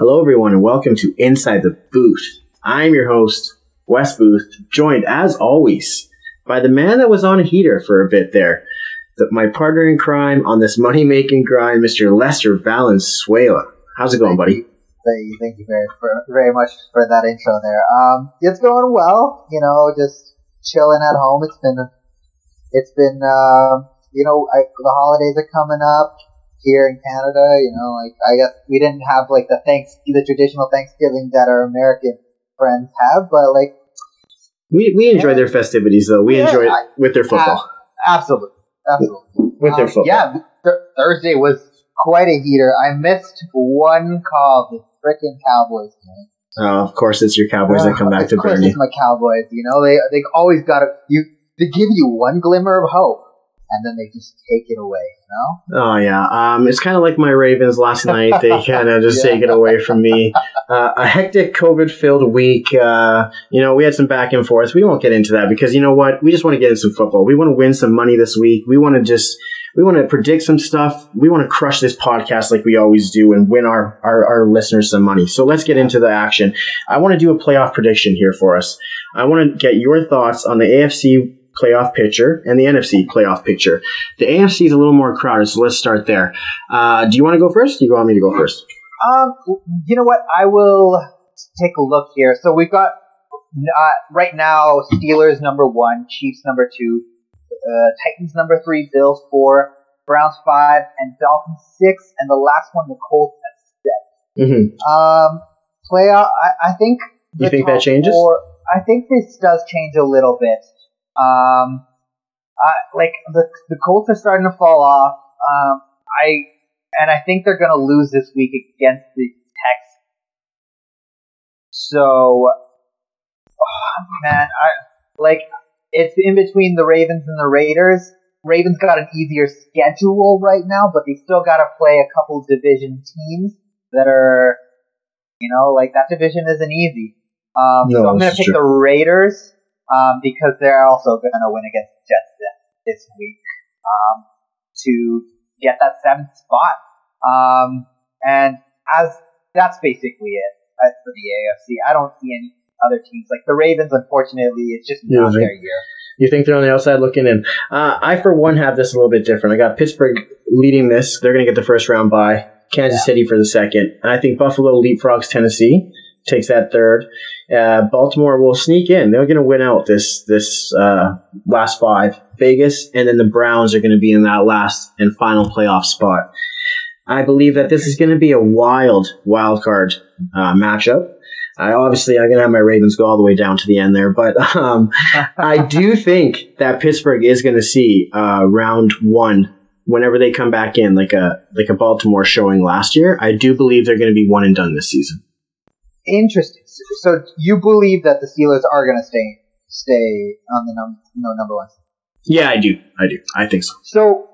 Hello, everyone, and welcome to Inside the Booth. I'm your host, Wes Booth, joined, as always, by the man that was on a heater for a bit there, my partner in crime on this money-making grind, Mr. Lester Valenzuela. How's it going, buddy? Thank you very much for that intro there. It's going well, just chilling at home. It's been, the holidays are coming up here in Canada. I guess we didn't have the traditional Thanksgiving that our American friends have, but we enjoy their festivities though. We enjoy it with their football. Absolutely. With their football. Yeah, Thursday was quite a heater. I missed one call of the freaking Cowboys game. Oh, of course it's your Cowboys that come back to Bernie. It's my Cowboys. They always got they give you one glimmer of hope, and then they just take it away, Oh, yeah. It's kind of like my Ravens last night. They kind of just take it away from me. A hectic COVID-filled week. We had some back and forth. We won't get into that because, you know what? We just want to get into some football. We want to win some money this week. We want to predict some stuff. We want to crush this podcast like we always do and win our listeners some money. So let's get into the action. I want to do a playoff prediction here for us. I want to get your thoughts on the AFC playoff picture and the NFC playoff picture. The AFC is a little more crowded, so let's start there. Do you want to go first? Do you want me to go first? You know what? I will take a look here. So we've got right now Steelers number 1, Chiefs number 2, Titans number 3, Bills 4, Browns 5, and Dolphins 6, and the last one the Colts at 6. Mm-hmm. Playoff. I think. You think that changes? I think this does change a little bit. The Colts are starting to fall off. I think they're going to lose this week against the Texans. So, it's in between the Ravens and the Raiders. Ravens got an easier schedule right now, but they still got to play a couple division teams that are, that division isn't easy. So I'm going to pick the Raiders. Because they're also going to win against the Jets this week to get that 7th spot. And as that's basically it as for the AFC. I don't see any other teams. Like the Ravens, unfortunately, it's just not their year. You think they're on the outside looking in. I, for one, have this a little bit different. I got Pittsburgh leading this. They're going to get the first round bye. Kansas City for the second. And I think Buffalo leapfrogs Tennessee. Takes that third. Baltimore will sneak in. They're going to win out this last 5. Vegas, and then the Browns are going to be in that last and final playoff spot. I believe that this is going to be a wild card matchup. I'm going to have my Ravens go all the way down to the end there, but I do think that Pittsburgh is going to see round 1 whenever they come back in, like a Baltimore showing last year. I do believe they're going to be one and done this season. Interesting. So you believe that the Steelers are going to stay on the number 1? Yeah, I do. I think so. So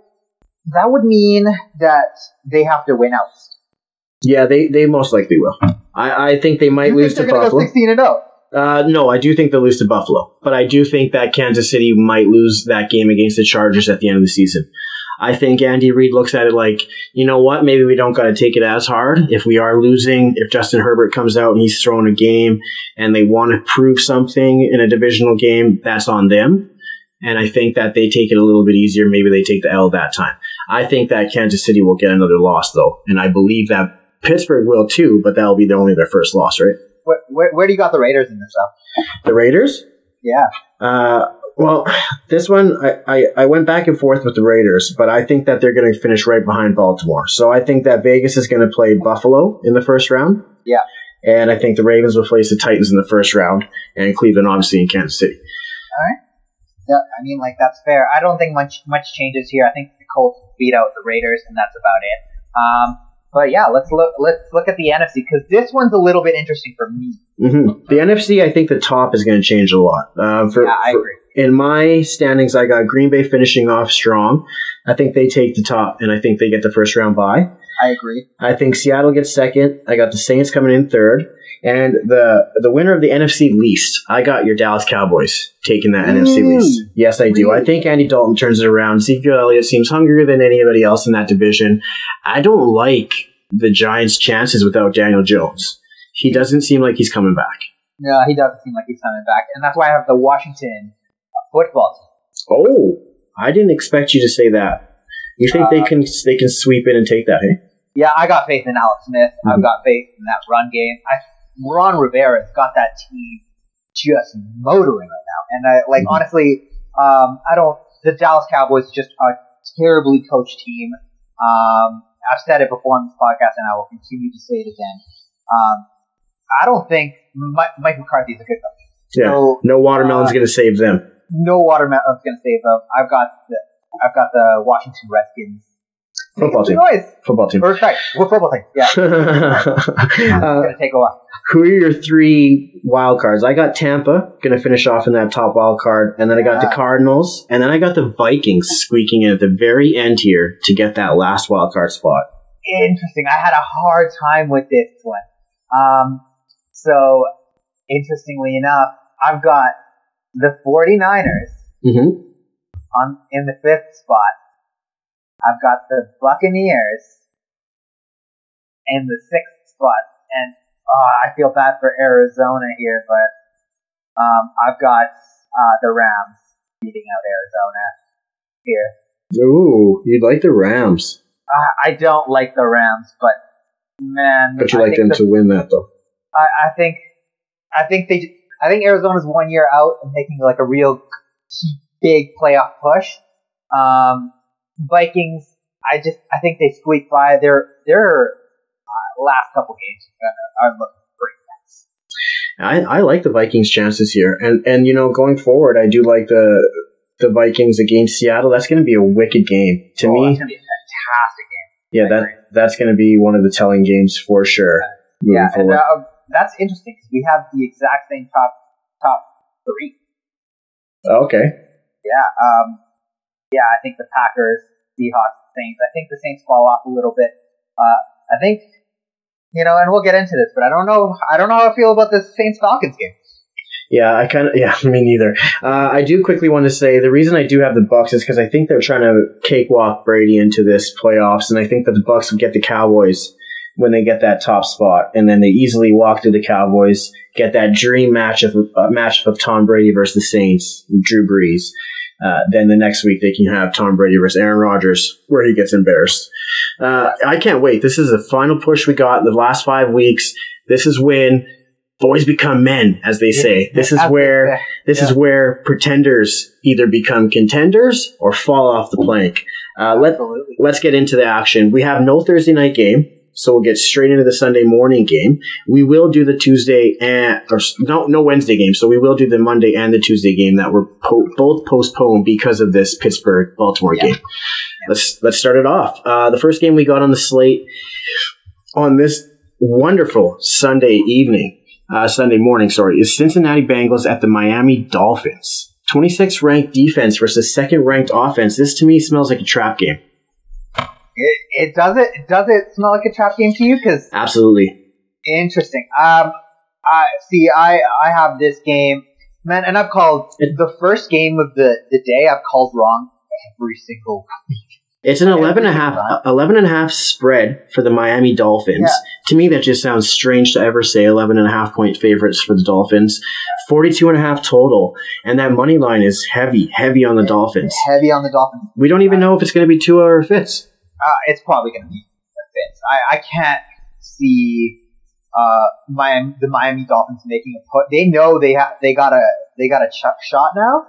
that would mean that they have to win out. Yeah, they most likely will. I think they might lose to Buffalo. You think they're going to go 16-0? No, I do think they'll lose to Buffalo. But I do think that Kansas City might lose that game against the Chargers at the end of the season. I think Andy Reid looks at it like, you know what, maybe we don't got to take it as hard. If we are losing, if Justin Herbert comes out and he's throwing a game and they want to prove something in a divisional game, that's on them. And I think that they take it a little bit easier. Maybe they take the L that time. I think that Kansas City will get another loss, though. And I believe that Pittsburgh will, too, but that'll be their first loss, right? Where do you got the Raiders in this, though? The Raiders? Yeah. Well, this one, I went back and forth with the Raiders, but I think that they're going to finish right behind Baltimore. So I think that Vegas is going to play Buffalo in the first round. Yeah. And I think the Ravens will face the Titans in the first round, and Cleveland, obviously, in Kansas City. All right. Yeah, that's fair. I don't think much changes here. I think the Colts beat out the Raiders, and that's about it. But yeah, let's look at the NFC because this one's a little bit interesting for me. Mm-hmm. The NFC, I think the top is going to change a lot. I agree. In my standings, I got Green Bay finishing off strong. I think they take the top, and I think they get the first round bye. I agree. I think Seattle gets second. I got the Saints coming in third. And the winner of the NFC least, I got your Dallas Cowboys taking that NFC least. Yes, I do. I think Andy Dalton turns it around. Ezekiel Elliott seems hungrier than anybody else in that division. I don't like the Giants' chances without Daniel Jones. He doesn't seem like he's coming back. No, he doesn't seem like he's coming back. And that's why I have the Washington football team. Oh, I didn't expect you to say that. You think they can sweep in and take that, hey? Yeah, I got faith in Alex Smith. Mm-hmm. I've got faith in that run game. Ron Rivera's got that team just motoring right now. And the Dallas Cowboys just are a terribly coached team. I've said it before on this podcast, and I will continue to say it again. I don't think Mike McCarthy is a good coach. Yeah, so, no watermelon's going to save them. No watermelon's going to save them. I've got the Washington Redskins football team. Or, sorry, football team. Yeah, it's going to take a while. Who are your three wild cards? I got Tampa, going to finish off in that top wild card, and then I got the Cardinals, and then I got the Vikings squeaking in at the very end here to get that last wild card spot. Interesting. I had a hard time with this one. So, interestingly enough, I've got the 49ers in the fifth spot. I've got the Buccaneers in the sixth spot. And I feel bad for Arizona here, but I've got the Rams beating out Arizona here. Ooh, you'd like the Rams. I don't like the Rams, but man. But you like them to win that, though. I think Arizona's 1 year out and making like a real big playoff push. Vikings, I think they squeak by. Their last couple games are looking pretty nice. I like the Vikings' chances here, and you know, going forward, I do like the Vikings against Seattle. That's going to be a wicked game to me. That's going to be a fantastic game. Yeah, that's going to be one of the telling games for sure. Yeah, and that's interesting because we have the exact same top three. Okay. Yeah. Yeah, I think the Packers, Seahawks, Saints. I think the Saints fall off a little bit. I think, you know, and we'll get into this, but I don't know how I feel about this Saints Falcons game. Yeah, me neither. I do quickly want to say the reason I do have the Bucs is because I think they're trying to cakewalk Brady into this playoffs, and I think that the Bucs will get the Cowboys when they get that top spot, and then they easily walk through the Cowboys, get that dream matchup of Tom Brady versus the Saints, Drew Brees. Then the next week they can have Tom Brady versus Aaron Rodgers, where he gets embarrassed. I can't wait. This is the final push we got in the last 5 weeks. This is when boys become men, as they say. This is where pretenders either become contenders or fall off the plank. Let's get into the action. We have no Thursday night game, so we'll get straight into the Sunday morning game. We will do the Tuesday and no Wednesday game. So we will do the Monday and the Tuesday game that were both postponed because of this Pittsburgh-Baltimore game. Yeah. Let's start it off. The first game we got on the slate on this wonderful Sunday morning, is Cincinnati Bengals at the Miami Dolphins. 26th ranked defense versus second ranked offense. This to me smells like a trap game. It does it. Does it smell like a trap game to you? Cause absolutely. Interesting. I have this game, man, and I've called the first game of the day. I've called wrong every single week. It's an 11 and a half spread for the Miami Dolphins. Yeah. To me, that just sounds strange to ever say 11 and a half point favorites for the Dolphins. 42 and a half total. And that money line is heavy on the Dolphins. Heavy on the Dolphins. We don't even know if it's going to be Tua or Fitz. It's probably going to be a Fitz. I can't see the Miami Dolphins making a put. They know they got a Chuck shot now.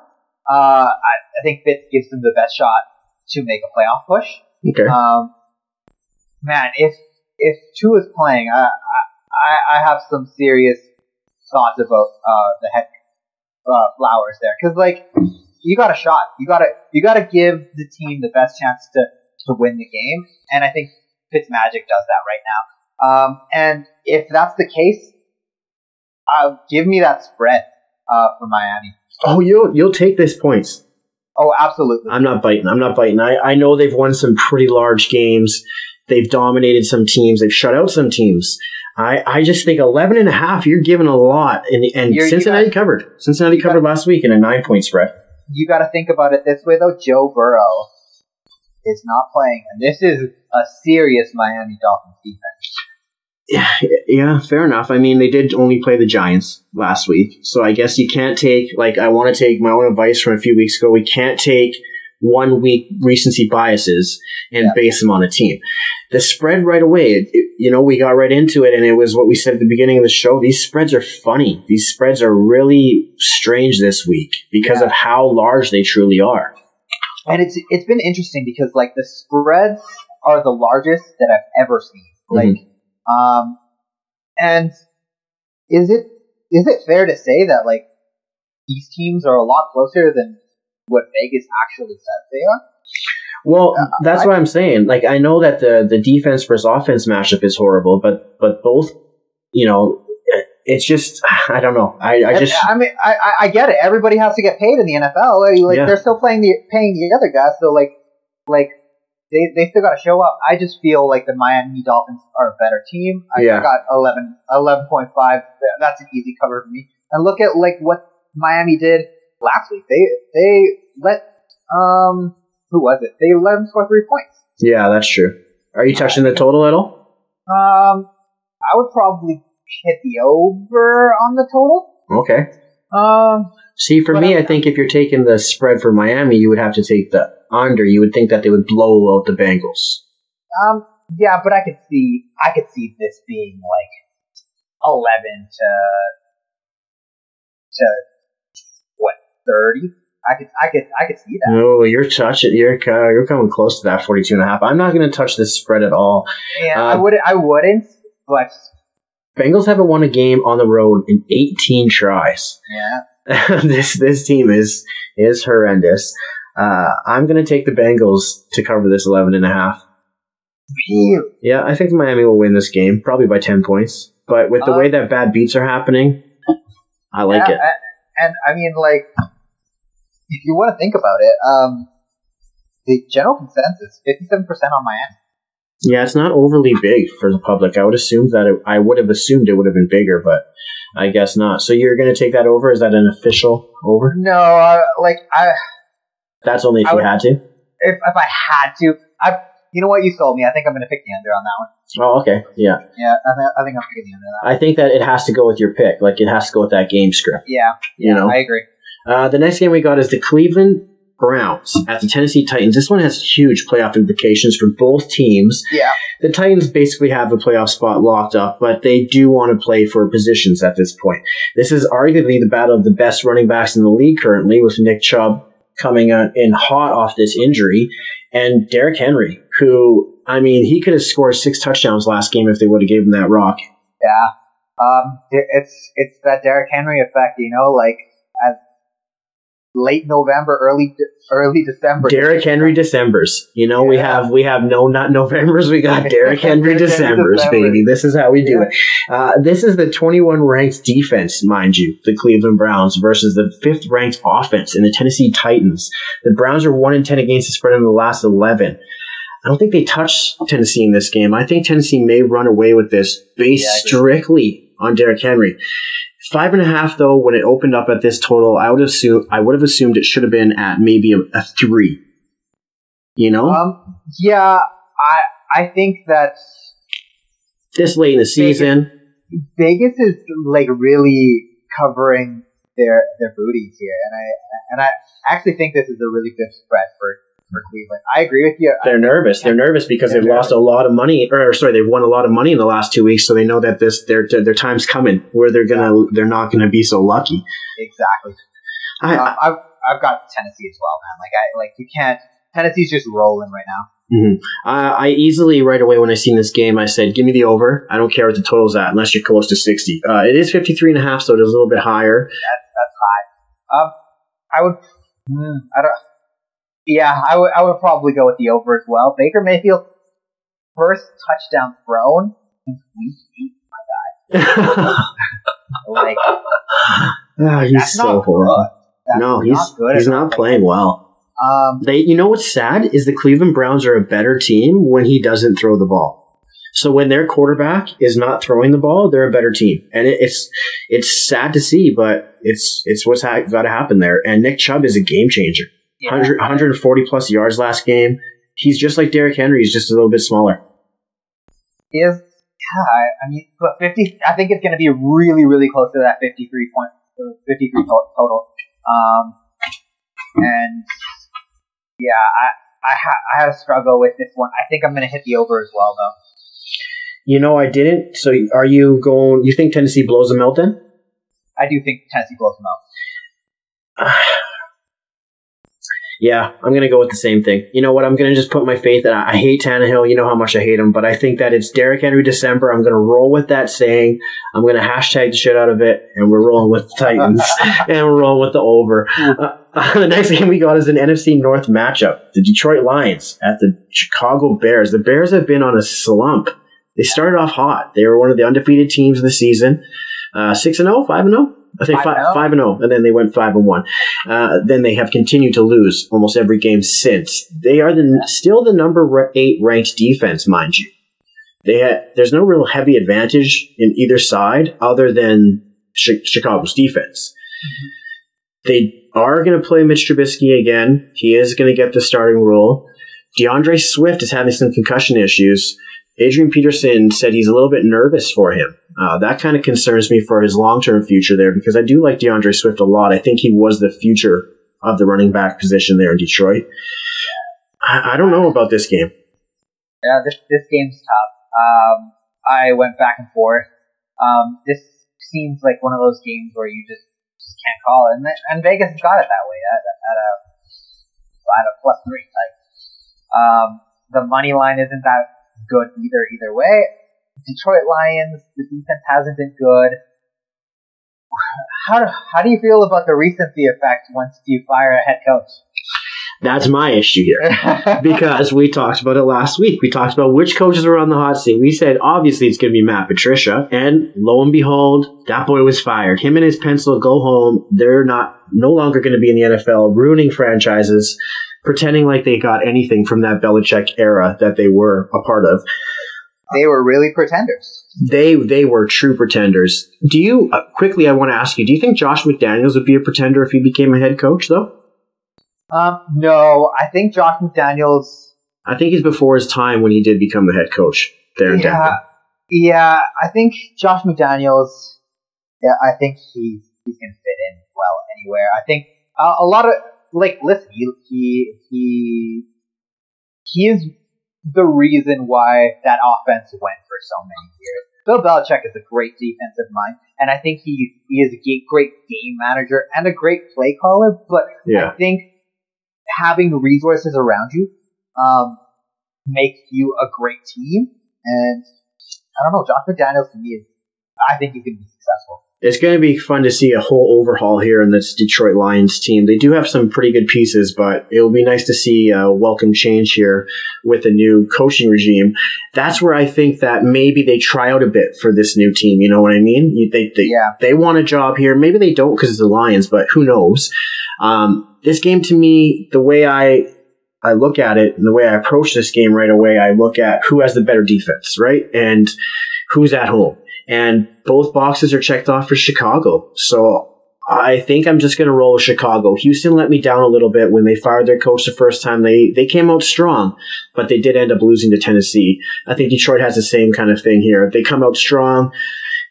I think Fitz gives them the best shot to make a playoff push. Okay. Man, if Tua is playing, I have some serious thoughts about the head Flowers there, because like you got a shot, you got to give the team the best chance to win the game, and I think Fitzmagic does that right now. And if that's the case, give me that spread for Miami. Oh, you'll take these points. Oh, absolutely. I'm not biting. I know they've won some pretty large games. They've dominated some teams. They've shut out some teams. I just think 11 and a half, you're giving a lot. And Cincinnati covered last week in a 9-point spread. You got to think about it this way, though. Joe Burrow is not playing, and this is a serious Miami Dolphins defense. Yeah, fair enough. I mean, they did only play the Giants last week, so I guess you can't take, like, I want to take my own advice from a few weeks ago. We can't take 1 week recency biases and base them on a team. The spread right away, we got right into it, and it was what we said at the beginning of the show. These spreads are funny. These spreads are really strange this week because of how large they truly are. And it's been interesting because, like, the spreads are the largest that I've ever seen. Like, and is it fair to say that, like, these teams are a lot closer than what Vegas actually says they are? Well, that's what I'm saying. Like, I know that the defense versus offense matchup is horrible, but both, it's just, I don't know. I mean, I get it. Everybody has to get paid in the NFL. They're still paying the other guys. So, like, They still got to show up. I just feel like the Miami Dolphins are a better team. I got 11.5. That's an easy cover for me. And look at, like, what Miami did last week. They let who was it? They let them score 3 points. Yeah, that's true. Are you touching the total at all? I would probably hit the over on the total. Okay. See, for me, I think if you're taking the spread for Miami, you would have to take the under. You would think that they would blow out the Bengals. Yeah, but I could see this being like 11 to what, 30. I could see that. Oh, you're touching. You're coming close to that 42.5. I'm not going to touch this spread at all. Yeah, I wouldn't. But Bengals haven't won a game on the road in 18 tries. Yeah. This team is horrendous. I'm going to take the Bengals to cover this 11.5. Really? Yeah, I think Miami will win this game, probably by 10 points. But with the way that bad beats are happening, I like it. And, I mean, like, if you want to think about it, the general consensus, 57% on Miami. Yeah, it's not overly big for the public. I would assume that I would have assumed it would have been bigger, but I guess not. So you're going to take that over? Is that an official over? No, that's only if you had to. If I had to, you know what? You sold me. I think I'm going to pick the under on that one. Oh, okay. Yeah. Yeah, I think I'm picking the under on that one. I think that it has to go with your pick. Like, it has to go with that game script. Yeah. You know? I agree. The next game we got is the Cleveland Browns at the Tennessee Titans. This one has huge playoff implications for both teams. Yeah. The Titans basically have the playoff spot locked up, but they do want to play for positions at this point. This is arguably the battle of the best running backs in the league currently, with Nick Chubb coming in hot off this injury, and Derrick Henry, who, I mean, he could have scored 6 touchdowns last game if they would have gave him that rock. Yeah. It's that Derrick Henry effect, like, as late November, early December. Derrick Henry Decembers. We have not Novembers. We got Derrick Henry Decembers, baby. This is how we do it. This is the 21 ranked defense, mind you, the Cleveland Browns, versus the 5th ranked offense in the Tennessee Titans. The Browns are 1-10 against the spread in the last 11. I don't think they touched Tennessee in this game. I think Tennessee may run away with this based strictly on Derrick Henry. 5.5, though, when it opened up at this total, I would have assumed it should have been at maybe a 3. Yeah, I think that this late in the season, Vegas is like really covering their booties here, and I actually think this is a really good spread for Cleveland. I agree with you. They're nervous. They're nervous because they've lost a lot of money, they've won a lot of money in the last 2 weeks. So they know that their time's coming, where they're not gonna be so lucky. Exactly. I've got Tennessee as well, man. Tennessee's just rolling right now. Mm-hmm. I easily right away when I seen this game, I said, give me the over. I don't care what the total's at, unless you're close to 60. It is 53.5, so it is a little bit higher. That's high. I would probably go with the over as well. Baker Mayfield, first touchdown thrown since week 8. My God. He's so horrible. No, he's not playing well. You know what's sad is the Cleveland Browns are a better team when he doesn't throw the ball. So when their quarterback is not throwing the ball, they're a better team, and it's sad to see, but it's what's got to happen there. And Nick Chubb is a game changer. 140 plus yards last game. He's just like Derrick Henry. He's just a little bit smaller. But 50. I think it's going to be really, really close to that 53 total. And yeah, I have a struggle with this one. I think I'm going to hit the over as well, though. You know, I didn't. So are you going... You think Tennessee blows them out then? I do think Tennessee blows them out. Yeah, I'm going to go with the same thing. You know what? I'm going to just put my faith in... I hate Tannehill. You know how much I hate him. But I think that it's Derrick Henry December. I'm going to roll with that saying. I'm going to hashtag the shit out of it. And we're rolling with the Titans. And we're rolling with the over. The next game we got is an NFC North matchup. The Detroit Lions at the Chicago Bears. The Bears have been on a slump. They started off hot. They were one of the undefeated teams of the season. 6-0, 5-0? I think 5-0. And then they went 5-1. Then they have continued to lose almost every game since. They are still the number 8 ranked defense, mind you. There's no real heavy advantage in either side other than Chicago's defense. Mm-hmm. They are going to play Mitch Trubisky again. He is going to get the starting role. DeAndre Swift is having some concussion issues. Adrian Peterson said he's a little bit nervous for him. That kind of concerns me for his long-term future there because I do like DeAndre Swift a lot. I think he was the future of the running back position there in Detroit. I don't know about this game. Yeah, this game's tough. I went back and forth. This seems like one of those games where you just can't call it. And Vegas got it that way at a +3 type. The money line isn't that good either way. Detroit Lions, the defense hasn't been good. How do you feel about the recency effect once you fire a head coach? That's my issue here. Because we talked about it last week. We talked about which coaches were on the hot seat. We said, obviously, it's going to be Matt Patricia. And lo and behold, that boy was fired. Him and his pencil go home. They're no longer going to be in the NFL, ruining franchises, pretending like they got anything from that Belichick era that they were a part of. They were really pretenders. They were true pretenders. Do you, quickly, I want to ask you, do you think Josh McDaniels would be a pretender if he became a head coach, though? No, I think Josh McDaniels... I think he's before his time when he did become the head coach there in Denver. Yeah, I think Josh McDaniels, I think he's going to fit in well anywhere. I think a lot of... Like, listen, he is the reason why that offense went for so many years. Bill Belichick is a great defensive mind, and I think he is a great game manager and a great play caller, but yeah. I think having resources around you makes you a great team, and I don't know, Josh McDaniels to me, I think he can be successful. It's going to be fun to see a whole overhaul here in this Detroit Lions team. They do have some pretty good pieces, but it'll be nice to see a welcome change here with a new coaching regime. That's where I think that maybe they try out a bit for this new team. You know what I mean? They want a job here. Maybe they don't because it's the Lions, but who knows? This game to me, the way I look at it and the way I approach this game right away, I look at who has the better defense, right? And who's at home. And both boxes are checked off for Chicago. So I think I'm just going to roll with Chicago. Houston let me down a little bit when they fired their coach the first time. They came out strong, but they did end up losing to Tennessee. I think Detroit has the same kind of thing here. They come out strong,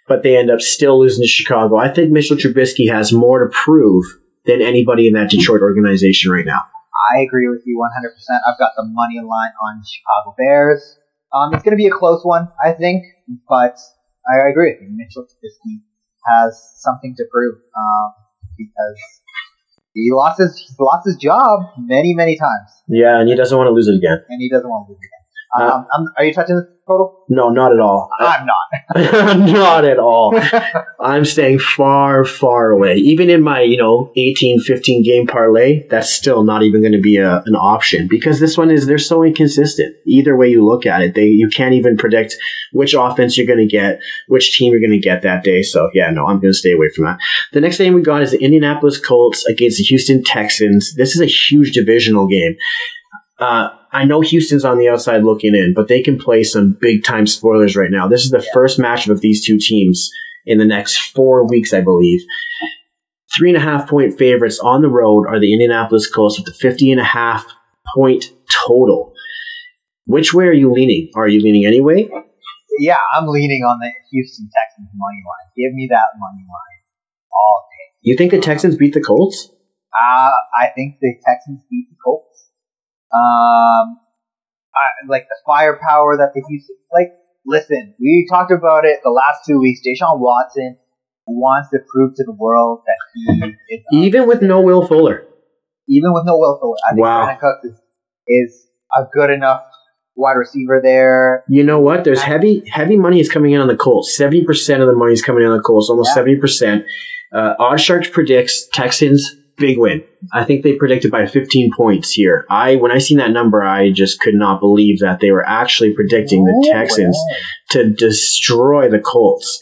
but they end up still losing to Chicago. I think Mitchell Trubisky has more to prove than anybody in that Detroit organization right now. I agree with you 100%. I've got the money line on Chicago Bears. It's going to be a close one, I think, but... I agree with you. Mitchell Trubisky has something to prove because he lost his job many, many times. Yeah, and he doesn't want to lose it again. Are you touching the total? No, not at all. I'm not. Not at all. I'm staying far, far away. Even in my, 15 game parlay, that's still not even going to be an option because this one they're so inconsistent. Either way you look at it, you can't even predict which offense you're going to get, which team you're going to get that day. So yeah, no, I'm going to stay away from that. The next game we got is the Indianapolis Colts against the Houston Texans. This is a huge divisional game. I know Houston's on the outside looking in, but they can play some big-time spoilers right now. This is the first matchup of these two teams in the next 4 weeks, I believe. 3.5-point favorites on the road are the Indianapolis Colts with the 50.5-point total. Which way are you leaning? Are you leaning anyway? Yeah, I'm leaning on the Houston Texans money line. Give me that money line all day. You think the Texans beat the Colts? I think the Texans beat the Colts. Like the firepower that the Houston, like, listen, we talked about it the last 2 weeks. Deshaun Watson wants to prove to the world that he is even with no Will Fuller. Even with no Will Fuller, I think Brandon Cooks is a good enough wide receiver there. You know what? There's heavy money is coming in on the Colts. 70% of the money is coming in on the Colts, almost 70%. Odd Sharks predicts Texans big win. I think they predicted by 15 points here. When I seen that number, I just could not believe that they were actually predicting the Texans to destroy the Colts.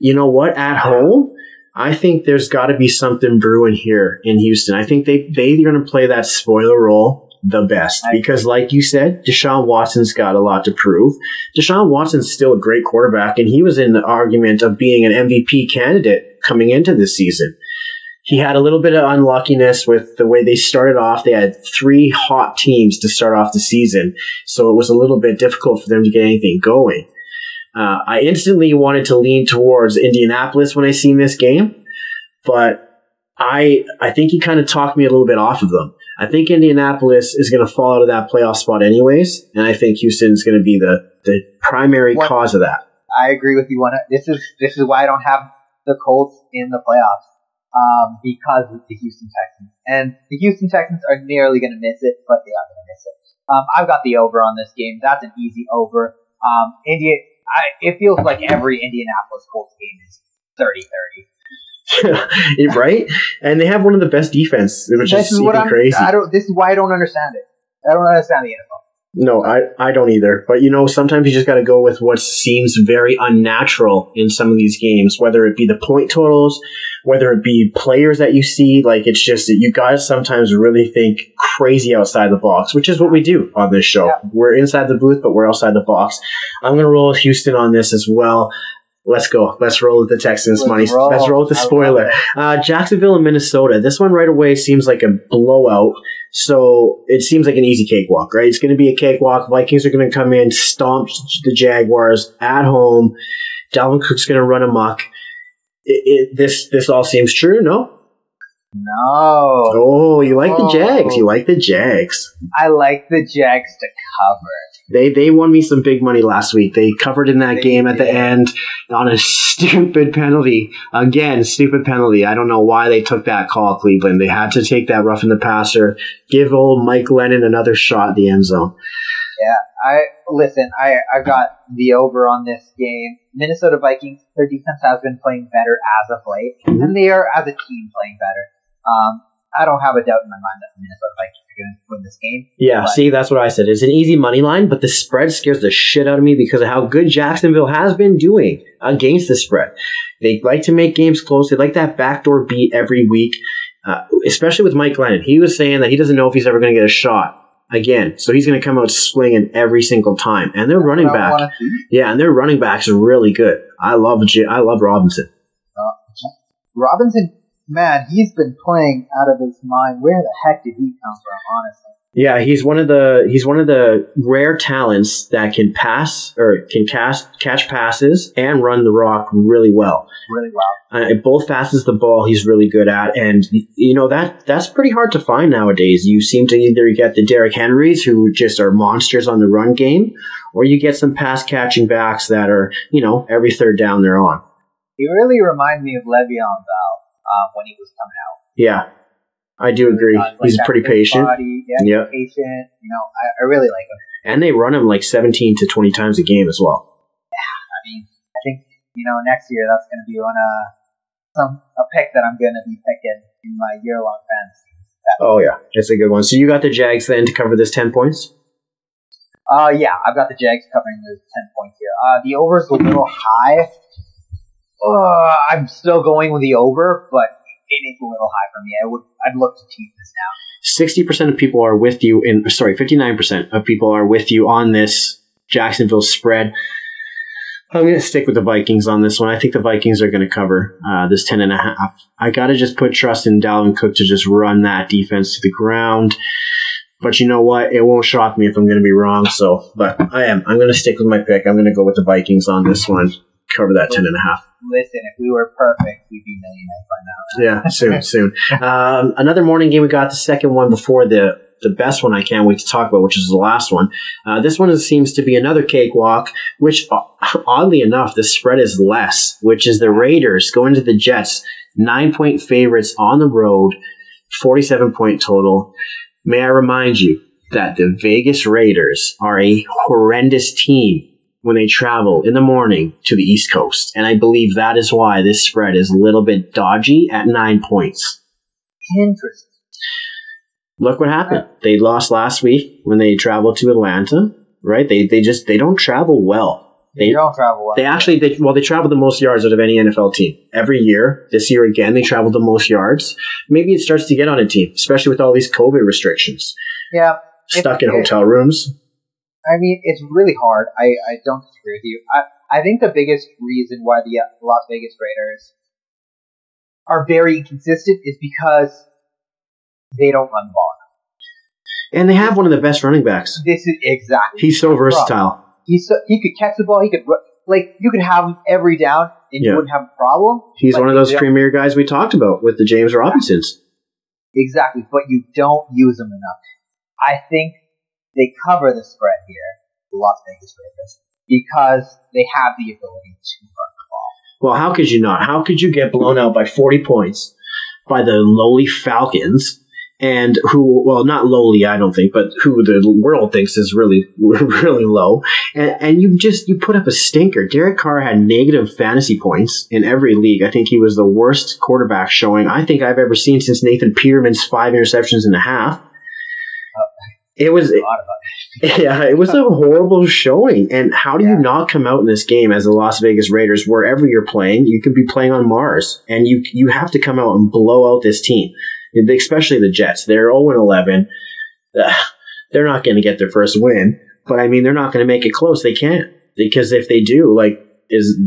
You know what? At home, I think there's got to be something brewing here in Houston. I think they're going to play that spoiler role the best because, like you said, Deshaun Watson's got a lot to prove. Deshaun Watson's still a great quarterback, and he was in the argument of being an MVP candidate coming into this season. He had a little bit of unluckiness with the way they started off. They had three hot teams to start off the season, so it was a little bit difficult for them to get anything going. I instantly wanted to lean towards Indianapolis when I seen this game, but I think he kind of talked me a little bit off of them. I think Indianapolis is going to fall out of that playoff spot anyways, and I think Houston's going to be the primary cause of that. I agree with you. This is why I don't have the Colts in the playoffs, because of the Houston Texans. And the Houston Texans are nearly going to miss it, but they are going to miss it. I've got the over on this game. That's an easy over. It feels like every Indianapolis Colts game is 30-30. Right? And they have one of the best defense, which is even crazy. This is why I don't understand it. I don't understand the NFL. No, I don't either. But, you know, sometimes you just got to go with what seems very unnatural in some of these games, whether it be the point totals, whether it be players that you see. Like, it's just that you guys sometimes really think crazy outside the box, which is what we do on this show. Yeah. We're inside the booth, but we're outside the box. I'm going to roll with Houston on this as well. Let's go. Let's roll with the Texans money. Let's roll with the spoiler. Jacksonville and Minnesota. This one right away seems like a blowout. So it seems like an easy cakewalk, right? It's going to be a cakewalk. Vikings are going to come in, stomp the Jaguars at home. Dalvin Cook's going to run amok. This all seems true, no? No. Oh, you like the Jags. You like the Jags. I like the Jags to cover. They won me some big money last week. They covered in that game at the end on a stupid penalty. Again, stupid penalty. I don't know why they took that call, Cleveland. They had to take that rough in the passer, give old Mike Lennon another shot at the end zone. Yeah, I got the over on this game. Minnesota Vikings, their defense has been playing better as of late, and they are as a team playing better. I don't have a doubt in my mind that the Minnesota Vikings are going to win this game. Yeah, see, that's what I said. It's an easy money line, but the spread scares the shit out of me because of how good Jacksonville has been doing against the spread. They like to make games close. They like that backdoor beat every week, especially with Mike Lennon. He was saying that he doesn't know if he's ever going to get a shot again, so he's going to come out swinging every single time. And their running back, is really good. I love Robinson. Robinson. Man, he's been playing out of his mind. Where the heck did he come from, honestly? Yeah, he's one of the rare talents that can pass or can catch passes and run the rock really well. Really well. Both passes the ball he's really good at, and you know that's pretty hard to find nowadays. You seem to either get the Derrick Henrys who just are monsters on the run game, or you get some pass catching backs that are, you know, every third down they're on. He really reminds me of Le'Veon Bell. When he was coming out. Yeah, I do agree. He's pretty patient. Yeah, patient. You know, I really like him. And they run him like 17 to 20 times a game as well. Yeah, I mean, I think, you know, next year that's going to be on a pick that I'm going to be picking in my year-long fantasy. Oh, yeah, it's a good one. So you got the Jags then to cover this 10 points? Yeah, I've got the Jags covering those 10 points here. The over is a little high. I'm still going with the over, but it is a little high for me. I'd look to tease this now. 60% of people are with you 59% of people are with you on this Jacksonville spread. I'm going to stick with the Vikings on this one. I think the Vikings are going to cover this 10.5. I got to just put trust in Dalvin Cook to just run that defense to the ground. But you know what? It won't shock me if I'm going to be wrong. So, but I am. I'm going to stick with my pick. I'm going to go with the Vikings on this one. Cover that 10.5. Listen, if we were perfect, we'd be millionaires by now. Yeah, soon. Another morning game. We got the second one before the best one I can't wait to talk about, which is the last one. This one seems to be another cakewalk, which oddly enough, the spread is less, which is the Raiders going to the Jets, 9-point favorites on the road, 47-point total. May I remind you that the Vegas Raiders are a horrendous team when they travel in the morning to the East Coast. And I believe that is why this spread is a little bit dodgy at 9 points. Interesting. Look what happened. They lost last week when they traveled to Atlanta, right? They don't travel well. They don't travel well. They travel the most yards out of any NFL team. Every year, this year again, they travel the most yards. Maybe it starts to get on a team, especially with all these COVID restrictions. Yeah. Stuck in hotel rooms. I mean, it's really hard. I don't disagree with you. I think the biggest reason why the Las Vegas Raiders are very inconsistent is because they don't run the ball enough. And they have one of the best running backs. This is exactly. He's so versatile. He could catch the ball. He could you could have him every down and you wouldn't have a problem. He's one of those premier guys we talked about with the James Robinsons. Exactly, but you don't use him enough. I think they cover the spread here, the Las Vegas Raiders, because they have the ability to run the ball. Well, how could you not? How could you get blown out by 40 points by the lowly Falcons, and not lowly, I don't think, but who the world thinks is really, really low, and you put up a stinker. Derek Carr had negative fantasy points in every league. I think he was the worst quarterback showing I think I've ever seen since Nathan Peterman's 5.5 interceptions. It was a horrible showing. And how do you not come out in this game as the Las Vegas Raiders, wherever you're playing? You could be playing on Mars, and you have to come out and blow out this team, especially the Jets. They're 0-11. They're not going to get their first win, but I mean, they're not going to make it close. They can't, because if they do,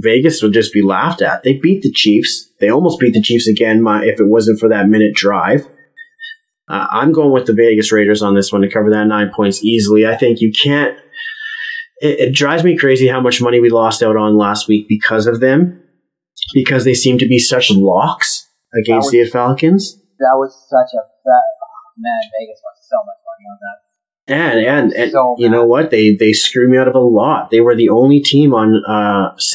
Vegas would just be laughed at. They beat the Chiefs. They almost beat the Chiefs again. If it wasn't for that minute drive. I'm going with the Vegas Raiders on this one to cover that 9 points easily. I think you can't. It drives me crazy how much money we lost out on last week because of them, because they seem to be such locks against the Falcons. That was such a bad. Man, Vegas lost so much money on that. And so you know what? They screwed me out of a lot. They were the only team on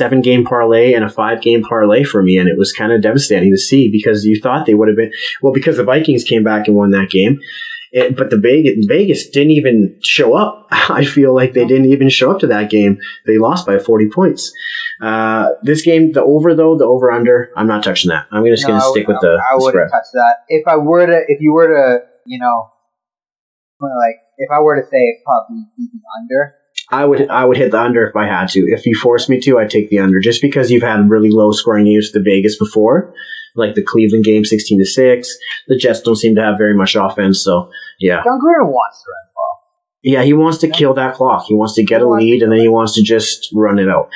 7-game parlay and a 5-game parlay for me, and it was kind of devastating to see, because you thought they would have been – well, because the Vikings came back and won that game, but the Vegas didn't even show up. I feel like they didn't even show up to that game. They lost by 40 points. This game, the over-under, I'm not touching that. I'm just going to stick with the spread. I wouldn't touch that. If I were to say it's probably under, I would hit the under if I had to. If you forced me to, I'd take the under. Just because you've had really low scoring games to Vegas before, like the Cleveland game, 16-6. The Jets don't seem to have very much offense, so yeah. John Gruden wants to run the ball. Yeah, he wants to kill that clock. He wants to get a lead, and then he wants to just run it out.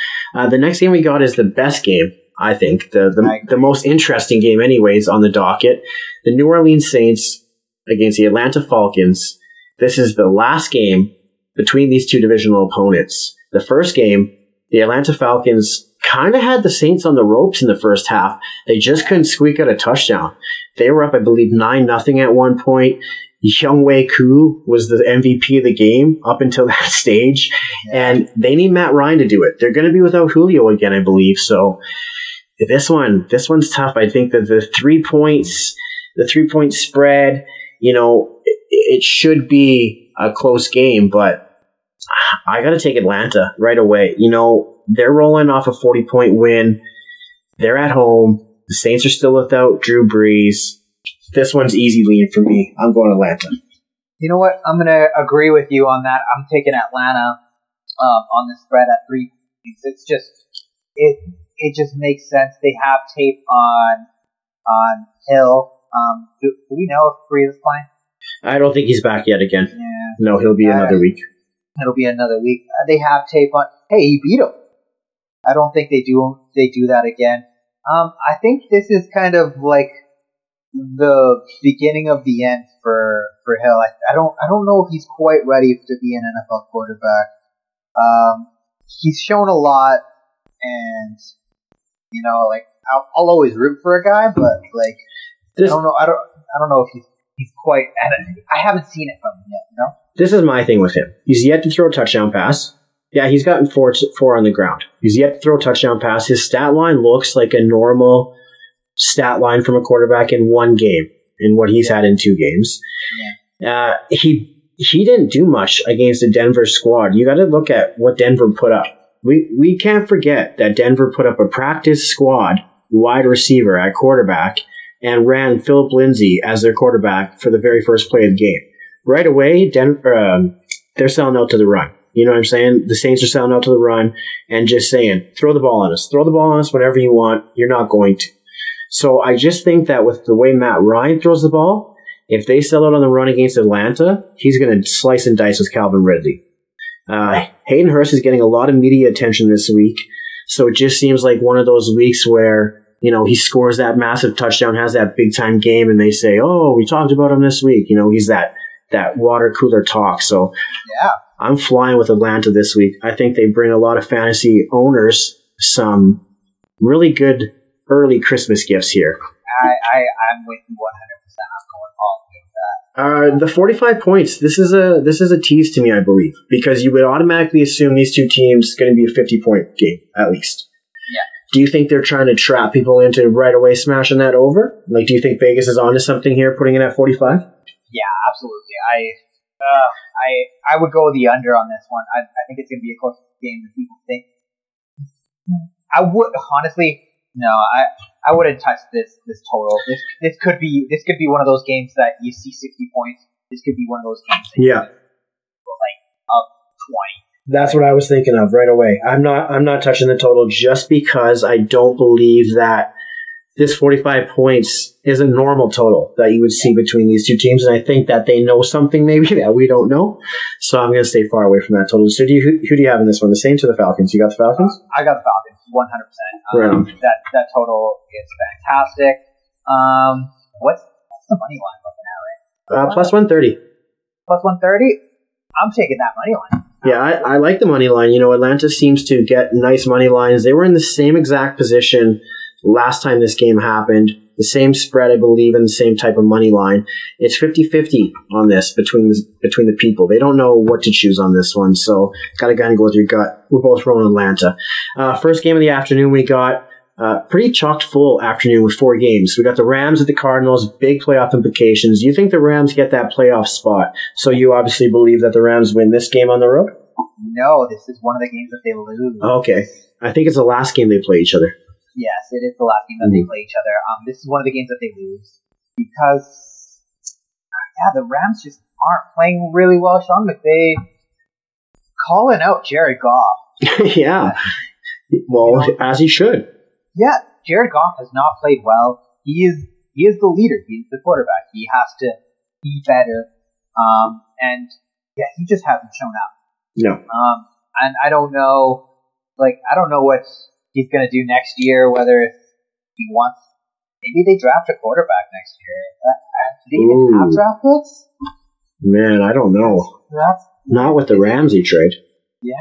The next game we got is the best game, I think, the most interesting game, anyways, on the docket. The New Orleans Saints against the Atlanta Falcons. This is the last game between these two divisional opponents. The first game, the Atlanta Falcons kind of had the Saints on the ropes in the first half. They just couldn't squeak out a touchdown. They were up, I believe, 9-0 at one point. Younghoe Koo was the MVP of the game up until that stage. And they need Matt Ryan to do it. They're going to be without Julio again, I believe. So this one's tough. I think that the 3-point spread, you know, it should be a close game, but I got to take Atlanta right away. You know, they're rolling off a 40-point win. They're at home. The Saints are still without Drew Brees. This one's easy lead for me. I'm going Atlanta. You know what? I'm going to agree with you on that. I'm taking Atlanta on the spread at 3 points. It's just it just makes sense. They have tape on Hill. Do we know if Brees is playing? I don't think he's back yet again. Yeah. No, he'll be another week. It'll be another week. They have tape on. Hey, he beat him. I don't think they do that again. I think this is kind of like the beginning of the end for for Hill. I don't know if he's quite ready to be an NFL quarterback. He's shown a lot, and you know, like I'll always root for a guy, but like I don't know if he's quite at it. I haven't seen it from him yet. You know, this is my thing with him. He's yet to throw a touchdown pass. Yeah, he's gotten four on the ground. He's yet to throw a touchdown pass. His stat line looks like a normal stat line from a quarterback in one game, in what he's had in two games. Yeah. He didn't do much against the Denver squad. You got to look at what Denver put up. We can't forget that Denver put up a practice squad wide receiver at quarterback and ran Philip Lindsay as their quarterback for the very first play of the game. Right away, Denver they're selling out to the run. You know what I'm saying? The Saints are selling out to the run and just saying, throw the ball on us. Throw the ball on us whenever you want. You're not going to. So I just think that with the way Matt Ryan throws the ball, if they sell out on the run against Atlanta, he's going to slice and dice with Calvin Ridley. Hayden Hurst is getting a lot of media attention this week. So it just seems like one of those weeks where, you know, he scores that massive touchdown, has that big-time game, and they say, oh, we talked about him this week. You know, he's that water cooler talk. So yeah. I'm flying with Atlanta this week. I think they bring a lot of fantasy owners some really good early Christmas gifts here. I'm with you 100%. I'm going all with that. The 45 points. This is a tease to me, I believe, because you would automatically assume these two teams going to be a 50-point game at least. Yeah. Do you think they're trying to trap people into right away smashing that over? Like, do you think Vegas is onto something here, putting it at 45? Yeah, absolutely. I would go the under on this one. I think it's going to be a closer game than people think. I would honestly, no, I wouldn't touch this total. This could be one of those games that you see 60 points. This could be one of those games. That yeah, like up 20. That's what I was thinking of right away. I'm not touching the total just because I don't believe that this 45 points is a normal total that you would see between these two teams, and I think that they know something maybe that we don't know. So I'm going to stay far away from that total. So who do you have in this one? The Saints or the Falcons? You got the Falcons? I got the Falcons, 100%. Right on. That total is fantastic. What's the money line looking at, right? Plus 130. Plus 130? I'm taking that money line. Yeah, I like the money line. You know, Atlanta seems to get nice money lines. They were in the same exact position last time this game happened, the same spread, I believe, and the same type of money line. It's 50-50 on this between the people. They don't know what to choose on this one, so got to kind of go with your gut. We're both rolling Atlanta. First game of the afternoon, we got pretty chock-full afternoon with four games. We got the Rams at the Cardinals, big playoff implications. You think the Rams get that playoff spot, so you obviously believe that the Rams win this game on the road? No, this is one of the games that they lose. Okay. I think it's the last game they play each other. Yes, it is the last game that they play each other. This is one of the games that they lose because, the Rams just aren't playing really well. Sean McVay calling out Jared Goff. Yeah. Well, you know, as he should. Yeah, Jared Goff has not played well. He is the leader. He's the quarterback. He has to be better. And yeah, he just hasn't shown up. No. And I don't know what he's going to do next year, whether he wants... Maybe they draft a quarterback next year. Do they even have draft picks? Man, I don't know. That's not with the Ramsey trade. Yeah,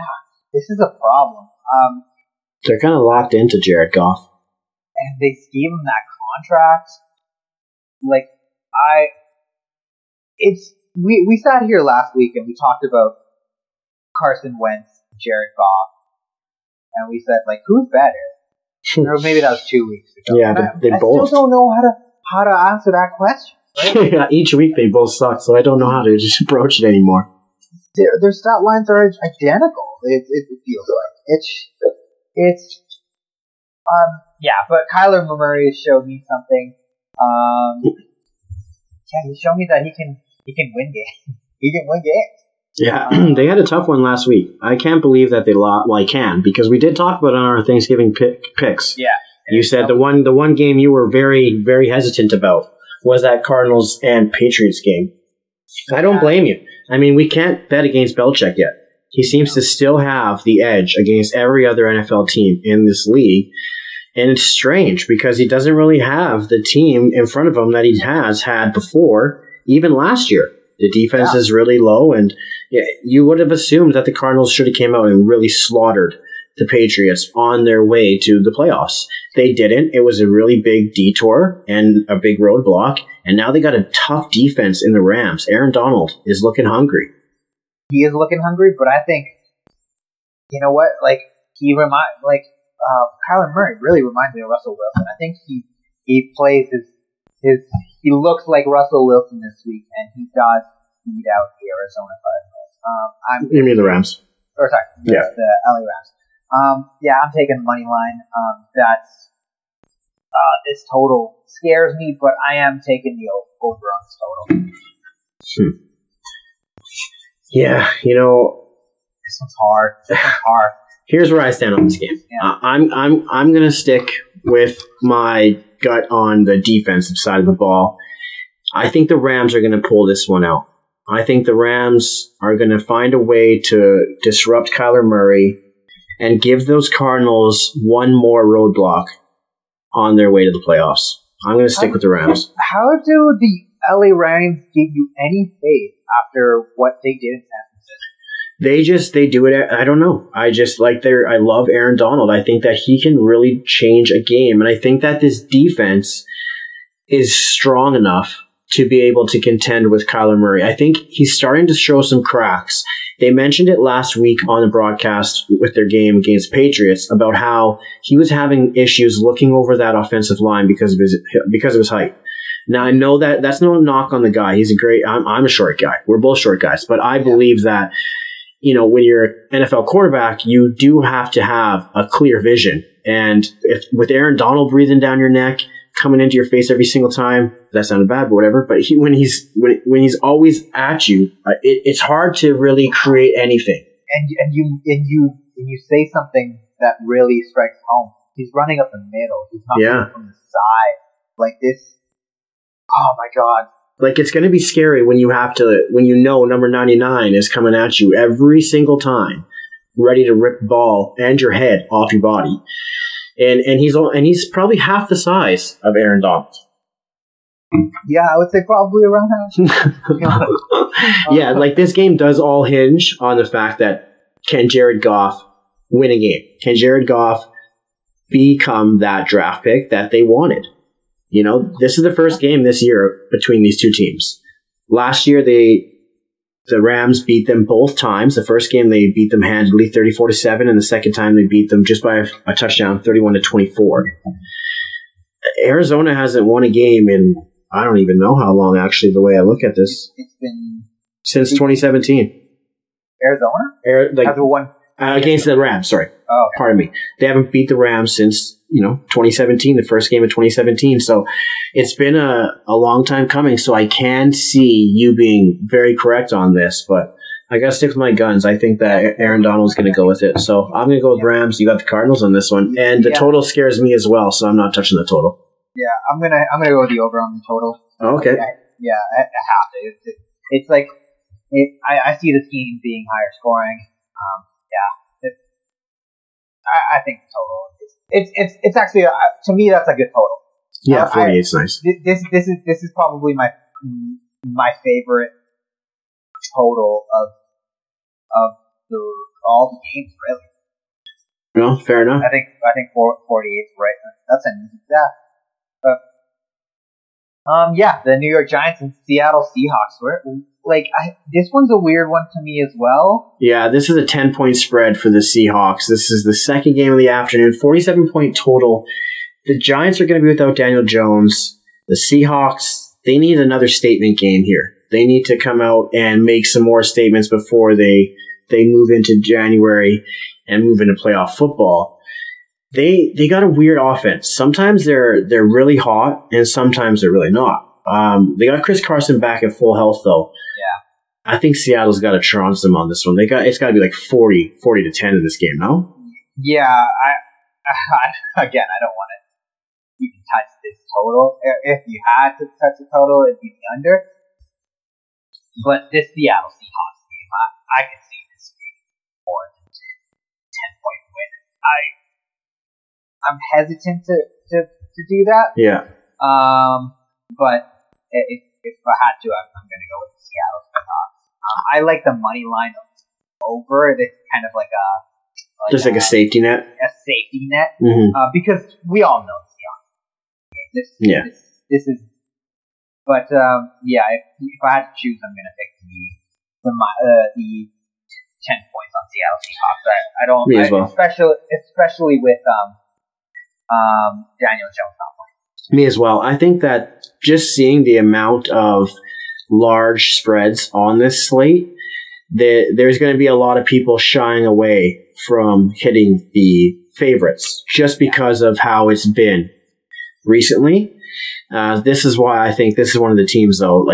this is a problem. They're kind of locked into Jared Goff. And they gave him that contract. Like, We sat here last week and we talked about Carson Wentz and Jared Goff. And we said, like, who's better? Or maybe that was 2 weeks ago. Yeah, but they both. I still don't know how to answer that question. Right? Yeah, each week they both suck, so I don't know how to just approach it anymore. Their stat lines are identical. It feels like it's. But Kyler Murray has showed me something. He showed me that he can win games. He can win games. Yeah, they had a tough one last week. I can't believe that they lost. Well, I can, because we did talk about it on our Thanksgiving picks. Yeah. You said the one game you were very, very hesitant about was that Cardinals and Patriots game. I don't blame you. I mean, we can't bet against Belichick yet. He seems to still have the edge against every other NFL team in this league. And it's strange because he doesn't really have the team in front of him that he has had before, even last year. The defense is really low, and you would have assumed that the Cardinals should have came out and really slaughtered the Patriots on their way to the playoffs. They didn't. It was a really big detour and a big roadblock, and now they got a tough defense in the Rams. Aaron Donald is looking hungry. He is looking hungry, but I think, you know what, like, Kyler Murray really reminds me of Russell Wilson. I think he plays he looks like Russell Wilson this week, and he does beat out the Arizona Cardinals. You mean the Rams? Or sorry, the LA Rams. I'm taking the money line. This total scares me, but I am taking the over on this total. Yeah, you know, this one's hard. Here's where I stand on this game. Yeah. I'm gonna stick with my gut on the defensive side of the ball. I think the Rams are gonna pull this one out. I think the Rams are gonna find a way to disrupt Kyler Murray and give those Cardinals one more roadblock on their way to the playoffs. I'm gonna stick with the Rams. How do the LA Rams give you any faith after what they did in San Francisco? They do it. I don't know. I love Aaron Donald. I think that he can really change a game. And I think that this defense is strong enough to be able to contend with Kyler Murray. I think he's starting to show some cracks. They mentioned it last week on the broadcast with their game against Patriots about how he was having issues looking over that offensive line because of his height. Now, I know that that's no knock on the guy. He's a great, I'm a short guy. We're both short guys, but I believe that, you know, when you're an NFL quarterback, you do have to have a clear vision. And with Aaron Donald breathing down your neck, coming into your face every single time, that sounded bad, but whatever. But when he's always at you, it's hard to really create anything. And you say something that really strikes home. He's running up the middle. He's not running from the side like this. Oh my God. Like, it's going to be scary when you know number 99 is coming at you every single time, ready to rip the ball and your head off your body. And he's probably half the size of Aaron Donald. Yeah, I would say probably around half. Yeah, like, this game does all hinge on the fact that, can Jared Goff win a game? Can Jared Goff become that draft pick that they wanted? You know, this is the first game this year between these two teams. Last year, the Rams beat them both times. The first game, they beat them handily, 34-7, and the second time, they beat them just by a touchdown, 31-24. Arizona hasn't won a game in, I don't even know how long, actually, the way I look at this. It's been... Since 2017. Arizona? Against the Rams, sorry. Oh, okay. Pardon me. They haven't beat the Rams since... 2017, the first game of 2017. So it's been a long time coming. So I can see you being very correct on this, but I got to stick with my guns. I think that Aaron Donald's going to go with it. So I'm going to go with Rams. You got the Cardinals on this one, and the total scares me as well. So I'm not touching the total. Yeah, I'm gonna go with the over on the total. Okay. I have to. It's like I see this game being higher scoring. I think the total. It's actually to me that's a good total. Yeah, 48's nice. This is probably my favorite total of all the games, really. No, fair enough. I think 48's right. That's an easy stat. The New York Giants and Seattle Seahawks were this one's a weird one to me as well. Yeah, this is a 10-point spread for the Seahawks. This is the second game of the afternoon, 47-point total. The Giants are going to be without Daniel Jones. The Seahawks, they need another statement game here. They need to come out and make some more statements before they move into January and move into playoff football. They got a weird offense. Sometimes they're really hot, and sometimes they're really not. They got Chris Carson back at full health, though. I think Seattle's got to trounce them on this one. It's got to be like 40-10 in this game, no? Yeah, I don't want to even touch this total. If you had to touch a total, it'd be the under. But this Seattle Seahawks game, I can see this being more than 10-point win. I'm hesitant to do that. Yeah. But it if I had to, I'm going to go with the Seattle Seahawks. I like the money line over. It's kind of like a... Just like a safety net? A safety net. Mm-hmm. Because we all know the Seahawks. This is... But, yeah, if I had to choose, I'm going to pick the 10 points on Seattle Seahawks. Especially with Daniel Jones not playing. Me as well. I think that just seeing the amount of large spreads on this slate, there's going to be a lot of people shying away from hitting the favorites just because of how it's been recently. This is why I think this is one of the teams, though.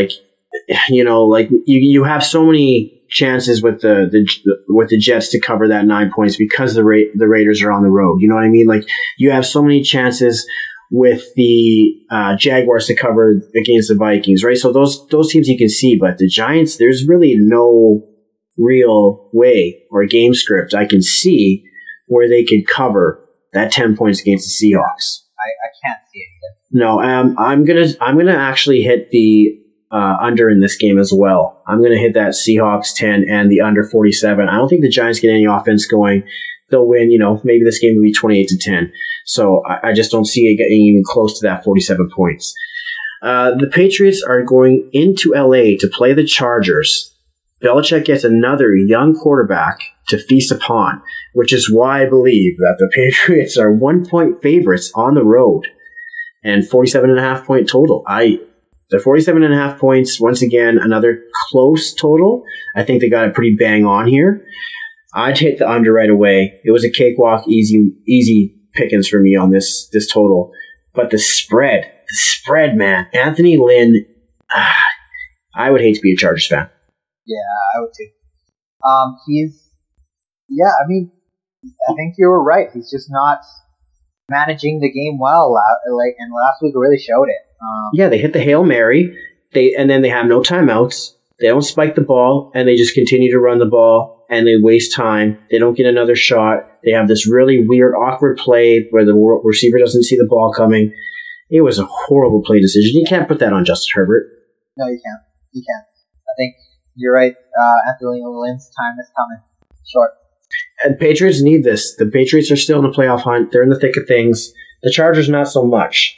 You have so many chances with the Jets to cover that 9 points because the Raiders are on the road. You know what I mean? Like, you have so many chances with the Jaguars to cover against the Vikings, right? So those teams you can see, but the Giants, there's really no real way or game script I can see where they could cover that 10 points against the Seahawks. I can't see it either. No, I'm gonna actually hit the under in this game as well. I'm gonna hit that Seahawks 10 and the under 47. I don't think the Giants get any offense going. They'll win, maybe this game will be 28-10. So I just don't see it getting even close to that 47 points. The Patriots are going into LA to play the Chargers. Belichick gets another young quarterback to feast upon, which is why I believe that the Patriots are 1-point favorites on the road and 47.5 point total. The 47.5 points, once again, another close total. I think they got it pretty bang on here. I'd hit the under right away. It was a cakewalk, easy pickings for me on this total. But the spread, man. Anthony Lynn, I would hate to be a Chargers fan. Yeah, I would too. I think you were right. He's just not managing the game well. And last week really showed it. They hit the Hail Mary. And then they have no timeouts. They don't spike the ball, and they just continue to run the ball. And they waste time. They don't get another shot. They have this really weird, awkward play where the receiver doesn't see the ball coming. It was a horrible play decision. You can't put that on Justin Herbert. No, you can't. You can't. I think you're right. Anthony Lynn's time is coming short. And Patriots need this. The Patriots are still in the playoff hunt. They're in the thick of things. The Chargers, not so much.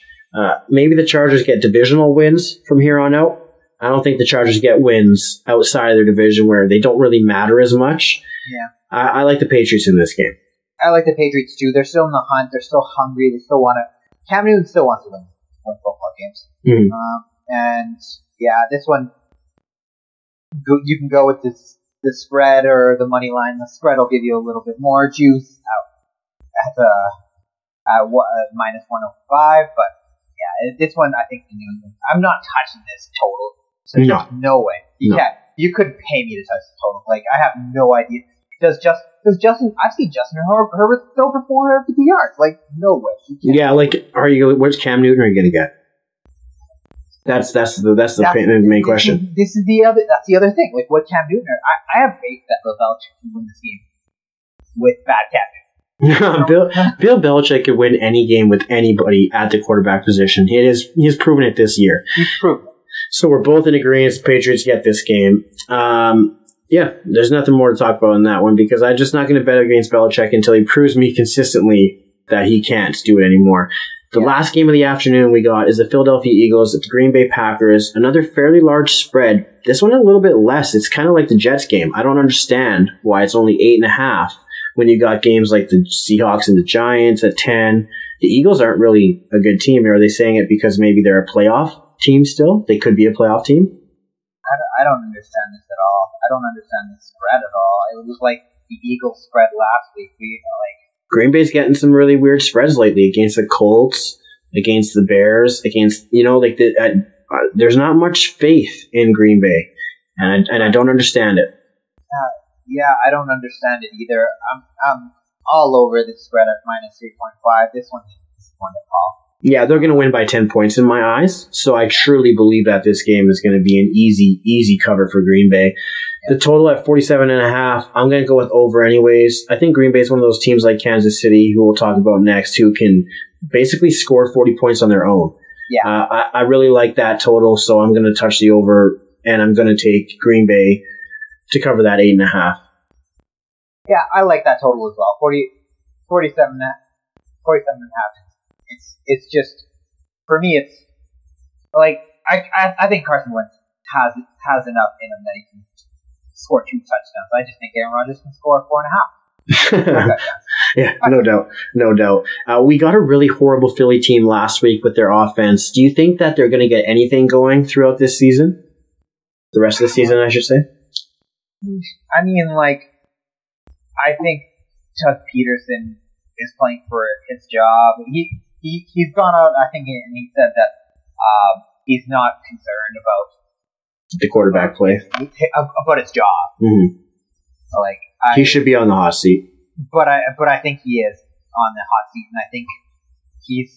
Maybe the Chargers get divisional wins from here on out. I don't think the Chargers get wins outside of their division where they don't really matter as much. Yeah, I like the Patriots in this game. I like the Patriots too. They're still in the hunt. They're still hungry. They still want to. Cam Newton still wants to win football games. Mm-hmm. This one you can go with the spread or the money line. The spread will give you a little bit more juice at minus 105. But yeah, this one I think the New England. I'm not touching this total. So there's no way. You could pay me to touch the total. Like, I have no idea. I've seen Justin Herbert throw for 450 yards. Like, no way. Where's Cam Newton are you going to get? That's the main question. That's the other thing. Like, what Cam Newton? I have faith that Bill Belichick can win this game with bad Cam Newton. No, Bill Belichick could win any game with anybody at the quarterback position. He's proven it this year. He's proven it. So we're both in agreement. The Patriots get this game. There's nothing more to talk about on that one because I'm just not going to bet against Belichick until he proves me consistently that he can't do it anymore. The last game of the afternoon we got is the Philadelphia Eagles at the Green Bay Packers. Another fairly large spread. This one a little bit less. It's kind of like the Jets game. I don't understand why it's only 8.5 when you got games like the Seahawks and the Giants at 10. The Eagles aren't really a good team. Are they saying it because maybe they're a playoff team still? They could be a playoff team? I don't understand this at all. I don't understand the spread at all. It was like the Eagles spread last week. Green Bay's getting some really weird spreads lately against the Colts, against the Bears, against, there's not much faith in Green Bay, and I don't understand it. I don't understand it either. I'm all over this spread at minus 3.5. This one to call. Yeah, they're going to win by 10 points in my eyes. So I truly believe that this game is going to be an easy cover for Green Bay. The total at 47.5, I'm going to go with over anyways. I think Green Bay is one of those teams like Kansas City, who we'll talk about next, who can basically score 40 points on their own. Yeah. I really like that total, so I'm going to touch the over, and I'm going to take Green Bay to cover that 8.5. Yeah, I like that total as well. 47.5. It's just, for me, it's like, I think Carson Wentz has enough in him that he can score 2 touchdowns. I just think Aaron Rodgers can score 4.5. Yeah, no doubt. No doubt. We got a really horrible Philly team last week with their offense. Do you think that they're going to get anything going throughout this season? The rest of the season, I should say? I mean, like, I think Chuck Peterson is playing for his job. He's gone out, I think, and he said that he's not concerned about the quarterback play. About his job. Mm-hmm. So, like, he should be on the hot seat. But I think he is on the hot seat, and I think he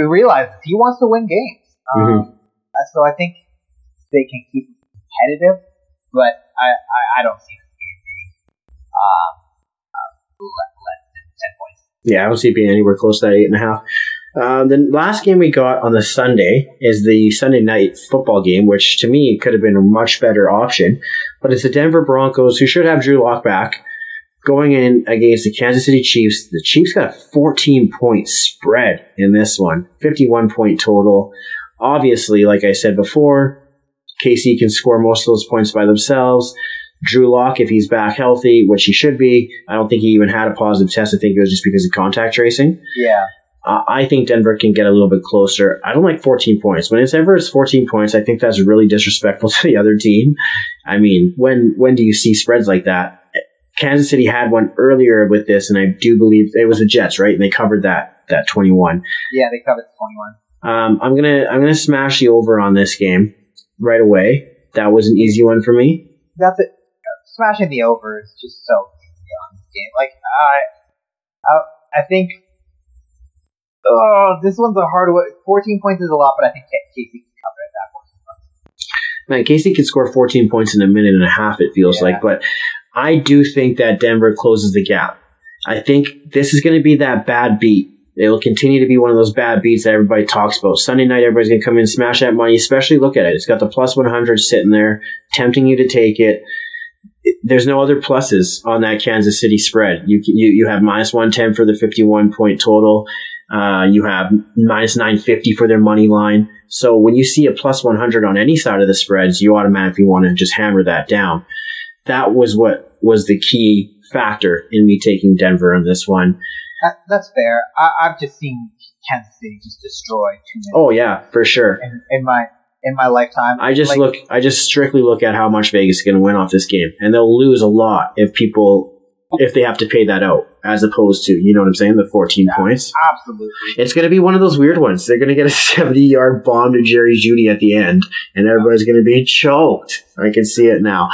realizes he wants to win games. Mm-hmm. So I think they can keep him competitive, but I don't see this game being less than 10 points. Yeah, I don't see it being anywhere close to that 8.5. The last game we got on the Sunday is the Sunday night football game, which to me could have been a much better option. But it's the Denver Broncos, who should have Drew Lock back, going in against the Kansas City Chiefs. The Chiefs got a 14-point spread in this one, 51-point total. Obviously, like I said before, KC can score most of those points by themselves. Drew Lock, if he's back healthy, which he should be, I don't think he even had a positive test. I think it was just because of contact tracing. Yeah. I think Denver can get a little bit closer. I don't like 14 points. When it's ever it's 14 points, I think that's really disrespectful to the other team. I mean, when do you see spreads like that? Kansas City had one earlier with this, and I do believe it was the Jets, right? And they covered that 21. Yeah, they covered the 21. I'm gonna smash the over on this game right away. That was an easy one for me. That's it. Smashing the over is just so easy on this game. Like I think. Oh, this one's a hard one. 14 points is a lot, but I think Casey can cover it at that point. Man, Casey can score 14 points in a minute and a half, it feels like. But I do think that Denver closes the gap. I think this is going to be that bad beat. It will continue to be one of those bad beats that everybody talks about. Sunday night, everybody's going to come in, smash that money, especially look at it. It's got the plus 100 sitting there, tempting you to take it. There's no other pluses on that Kansas City spread. You have minus 110 for the 51-point total. You have minus 950 for their money line. So when you see a plus 100 on any side of the spreads, you automatically want to just hammer that down. That was what was the key factor in me taking Denver on this one. That's fair. I've just seen Kansas City just destroy too many. Oh yeah, for sure. In my lifetime, I just strictly look at how much Vegas is going to win off this game, and they'll lose a lot if they have to pay that out. As opposed to, you know what I'm saying, the 14 points. Absolutely. It's going to be one of those weird ones. They're going to get a 70-yard bomb to Jerry Jeudy at the end, and everybody's going to be choked. I can see it now.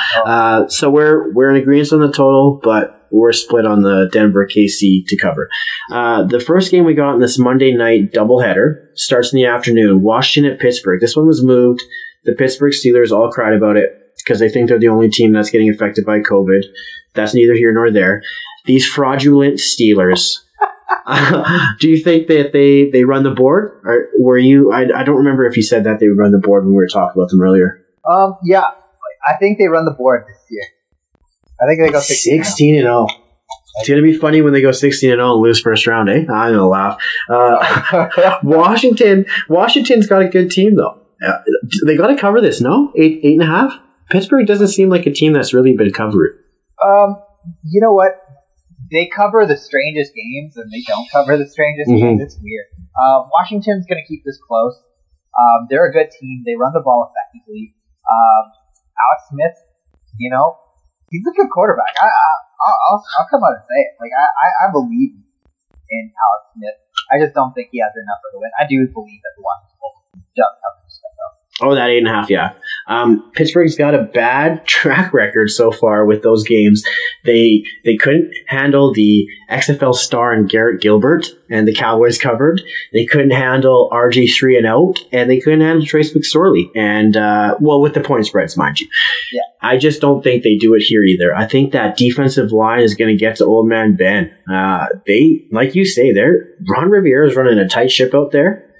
So we're in agreement on the total, but we're split on the Denver-KC to cover. The first game we got in this Monday night doubleheader starts in the afternoon. Washington at Pittsburgh. This one was moved. The Pittsburgh Steelers all cried about it because they think they're the only team that's getting affected by COVID. That's neither here nor there. These fraudulent Steelers. Do you think that they run the board? Or were you? I don't remember if you said that they would run the board when we were talking about them earlier. Yeah, I think they run the board this year. I think they go 16-0. It's gonna be funny when they go 16-0 and lose first round, eh? I'm gonna laugh. Washington's got a good team though. They got to cover this, no? 8.5. Pittsburgh doesn't seem like a team that's really been covered. You know what? They cover the strangest games, and they don't cover the strangest games. It's weird. Washington's going to keep this close. They're a good team. They run the ball effectively. Alex Smith, you know, he's a good quarterback. I'll come out and say it. Like I believe in Alex Smith. I just don't think he has enough for the win. I do believe that the Washington does cover this stuff though. Oh, that 8.5, yeah. Pittsburgh's got a bad track record so far with those games. They couldn't handle the XFL star and Garrett Gilbert, and the Cowboys covered. They couldn't handle RG3 and out, and they couldn't handle Trace McSorley. And, well, with the point spreads, mind you. Yeah. I just don't think they do it here either. I think that defensive line is going to get to old man Ben. Like you say, Ron Rivera's running a tight ship out there.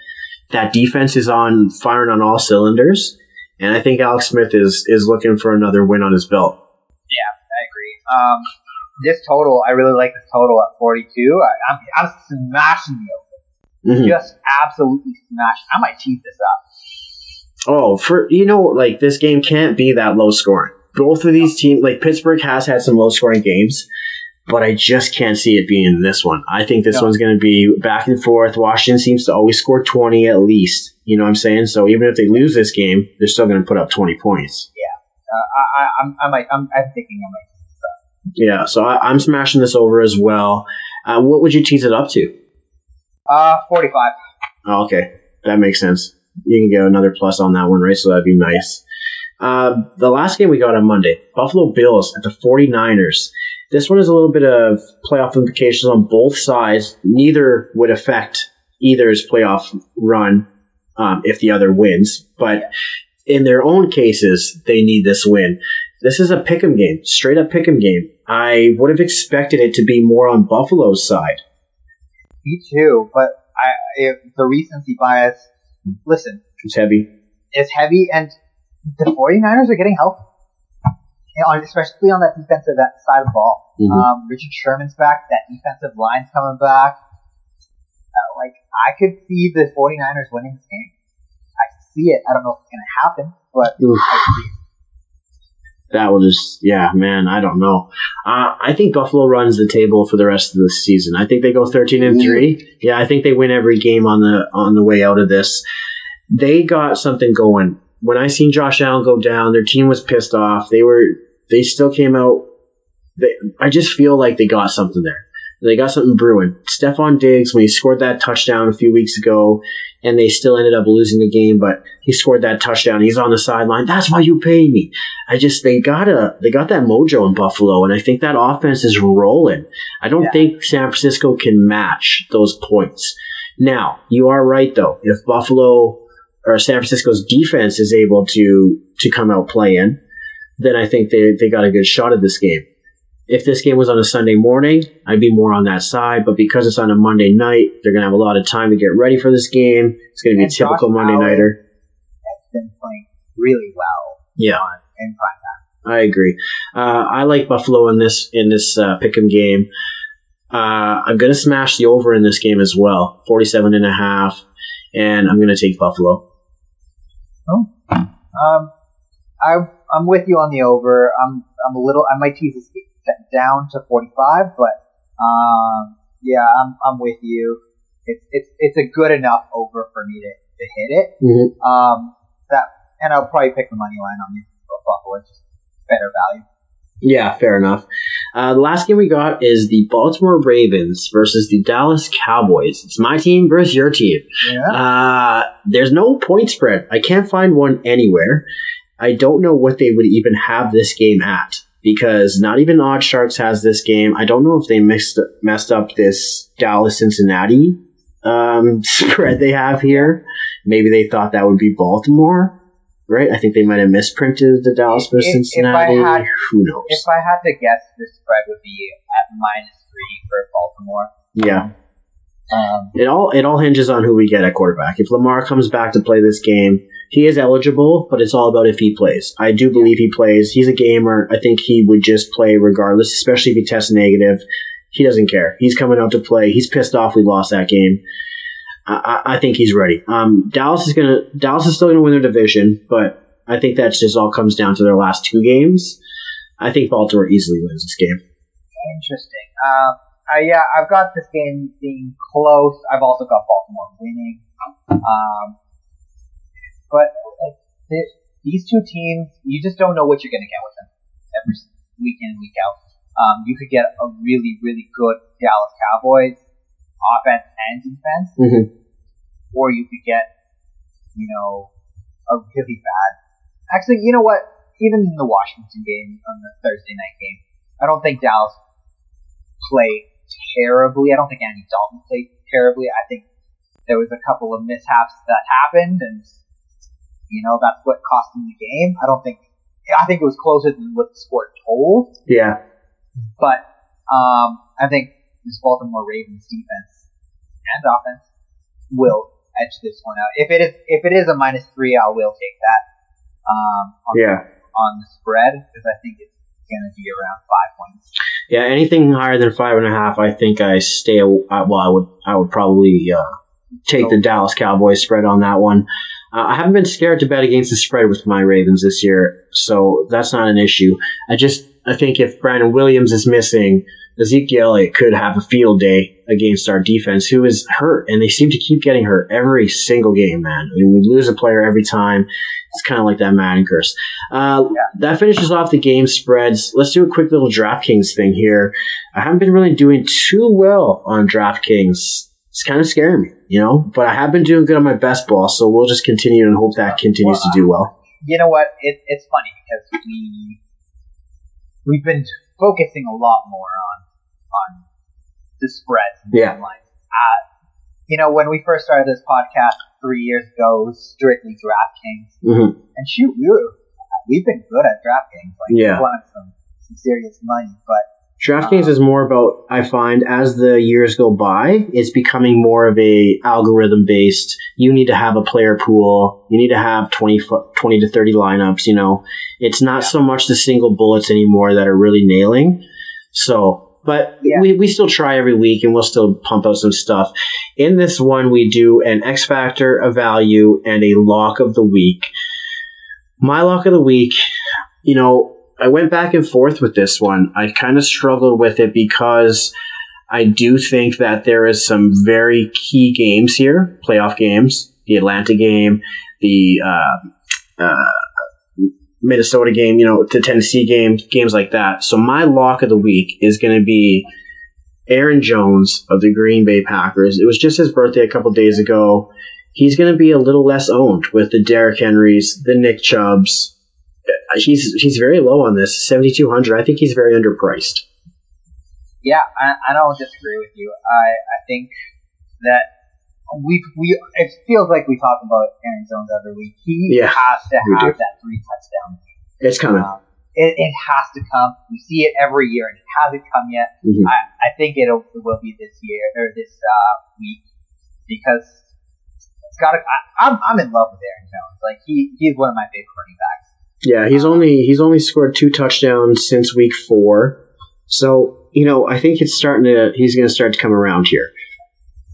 That defense is on firing on all cylinders, and I think Alex Smith is looking for another win on his belt. Yeah, I agree. This total, I really like this total at 42. I'm smashing the over. Mm-hmm. Just absolutely smashing. I might cheat this up. Oh, this game can't be that low scoring. Both of these teams, Pittsburgh has had some low scoring games, but I just can't see it being this one. I think this one's going to be back and forth. Washington seems to always score 20 at least. You know what I'm saying? So even if they lose this game, they're still going to put up 20 points. Yeah, I'm thinking I might. Yeah, so I'm smashing this over as well. What would you tease it up to? 45. Oh, okay, that makes sense. You can get another plus on that one, right? So that'd be nice. The last game we got on Monday, Buffalo Bills at the 49ers. This one is a little bit of playoff implications on both sides. Neither would affect either's playoff run if the other wins. But in their own cases, they need this win. This is a pick'em game, straight up pick'em game. I would have expected it to be more on Buffalo's side. Me too, but the recency bias. Listen, it's heavy. It's heavy, and the 49ers are getting help, especially on that defensive side of the ball. Mm-hmm. Richard Sherman's back. That defensive line's coming back. I could see the 49ers winning this game. I can see it. I don't know if it's going to happen, but oof. I can see it. That will just, yeah, man, I don't know. I think Buffalo runs the table for the rest of the season. I think they go 13-3. Yeah, I think they win every game on the way out of this. They got something going. When I seen Josh Allen go down, their team was pissed off. They still came out. I just feel like they got something there. They got something brewing. Stephon Diggs, when he scored that touchdown a few weeks ago, and they still ended up losing the game, but he scored that touchdown. He's on the sideline. That's why you pay me. They got that mojo in Buffalo, and I think that offense is rolling. I don't think San Francisco can match those points. Now, you are right, though. If Buffalo or San Francisco's defense is able to come out playing, then I think they got a good shot at this game. If this game was on a Sunday morning, I'd be more on that side. But because it's on a Monday night, they're going to have a lot of time to get ready for this game. It's going to be a typical Monday nighter. That's been playing really well. Yeah. In prime time. I agree. I like Buffalo in this pick'em game. I'm going to smash the over in this game as well, 47.5, and I'm going to take Buffalo. Oh, I'm with you on the over. I'm a little. I might tease this game down to 45, but I'm with you. It's a good enough over for me to hit it. Mm-hmm. And I'll probably pick the money line on Buffalo. It's just better value. Yeah, fair enough. The last game we got is the Baltimore Ravens versus the Dallas Cowboys. It's my team versus your team. Yeah. There's no point spread. I can't find one anywhere. I don't know what they would even have this game at, because not even Odd Sharks has this game. I don't know if they messed up this Dallas-Cincinnati spread they have here. Maybe they thought that would be Baltimore, right? I think they might have misprinted the Dallas versus Cincinnati. Who knows? If I had to guess, this spread would be at -3 for Baltimore. Yeah. It all hinges on who we get at quarterback. If Lamar comes back to play this game, he is eligible, but it's all about if he plays. I do believe he plays. He's a gamer. I think he would just play regardless, especially if he tests negative. He doesn't care. He's coming out to play. He's pissed off we lost that game. I think he's ready. Dallas is still going to win their division, but I think that just all comes down to their last two games. I think Baltimore easily wins this game. Interesting. I've got this game being close. I've also got Baltimore winning. But these two teams, you just don't know what you're going to get with them every week in and week out. You could get a really, really good Dallas Cowboys offense and defense, mm-hmm. or you could get, a really bad. Actually, you know what? Even in the Washington game, on the Thursday night game, I don't think Dallas played terribly. I don't think Andy Dalton played terribly. I think there was a couple of mishaps that happened, and that's what cost him the game. I think it was closer than what the score told. Yeah. But I think this Baltimore Ravens defense and offense will edge this one out. If it is a -3, I will take that. On the spread, because I think it's going to be around 5 points. Yeah, anything higher than 5.5, I think I stay. I would probably take the Dallas Cowboys spread on that one. I haven't been scared to bet against the spread with my Ravens this year, so that's not an issue. I think if Brandon Williams is missing, Ezekiel Elliott could have a field day against our defense, who is hurt, and they seem to keep getting hurt every single game, man. I mean, we lose a player every time. It's kind of like that Madden curse. That finishes off the game spreads. Let's do a quick little DraftKings thing here. I haven't been really doing too well on DraftKings. It's kind of scaring me, but I have been doing good on my best ball, so we'll just continue and hope that continues to do well. You know what? It's funny because we've been focusing a lot more on the spreads. Yeah. When we first started this podcast 3 years ago, it was strictly DraftKings. Mm-hmm. And shoot, we've been good at DraftKings. We won some serious money. But DraftKings is more about, I find, as the years go by, it's becoming more of a algorithm-based, you need to have a player pool, you need to have 20 to 30 lineups, It's not so much the single bullets anymore that are really nailing. So, but we still try every week, and we'll still pump out some stuff. In this one, we do an X Factor, a value, and a lock of the week. My lock of the week, I went back and forth with this one. I kind of struggled with it because I do think that there is some very key games here, playoff games, the Atlanta game, the Minnesota game, the Tennessee game, games like that. So my lock of the week is going to be Aaron Jones of the Green Bay Packers. It was just his birthday a couple days ago. He's going to be a little less owned with the Derrick Henrys, the Nick Chubbs. He's very low on this, 7,200. I think he's very underpriced. Yeah, I don't disagree with you. I think that it feels like we talk about Aaron Jones every week. He has to have that 3 touchdown. It's coming. It has to come. We see it every year, and it hasn't come yet. Mm-hmm. I think it will be this year or this week because it's got. I'm in love with Aaron Jones. Like he's one of my favorite running backs. Yeah, he's only scored 2 touchdowns since week 4, so I think he's going to start to come around here.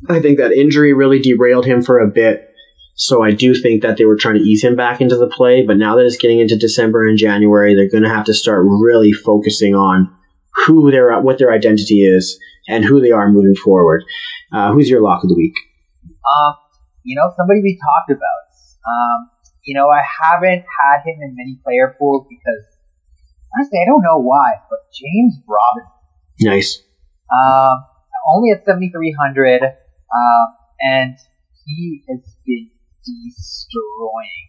I think that injury really derailed him for a bit, so I do think that they were trying to ease him back into the play. But now that it's getting into December and January, they're going to have to start really focusing on what their identity is and who they are moving forward. Who's your lock of the week? Somebody we talked about. I haven't had him in many player pools because, honestly, I don't know why, but James Robinson. Nice. Only at 7,300, and he has been destroying.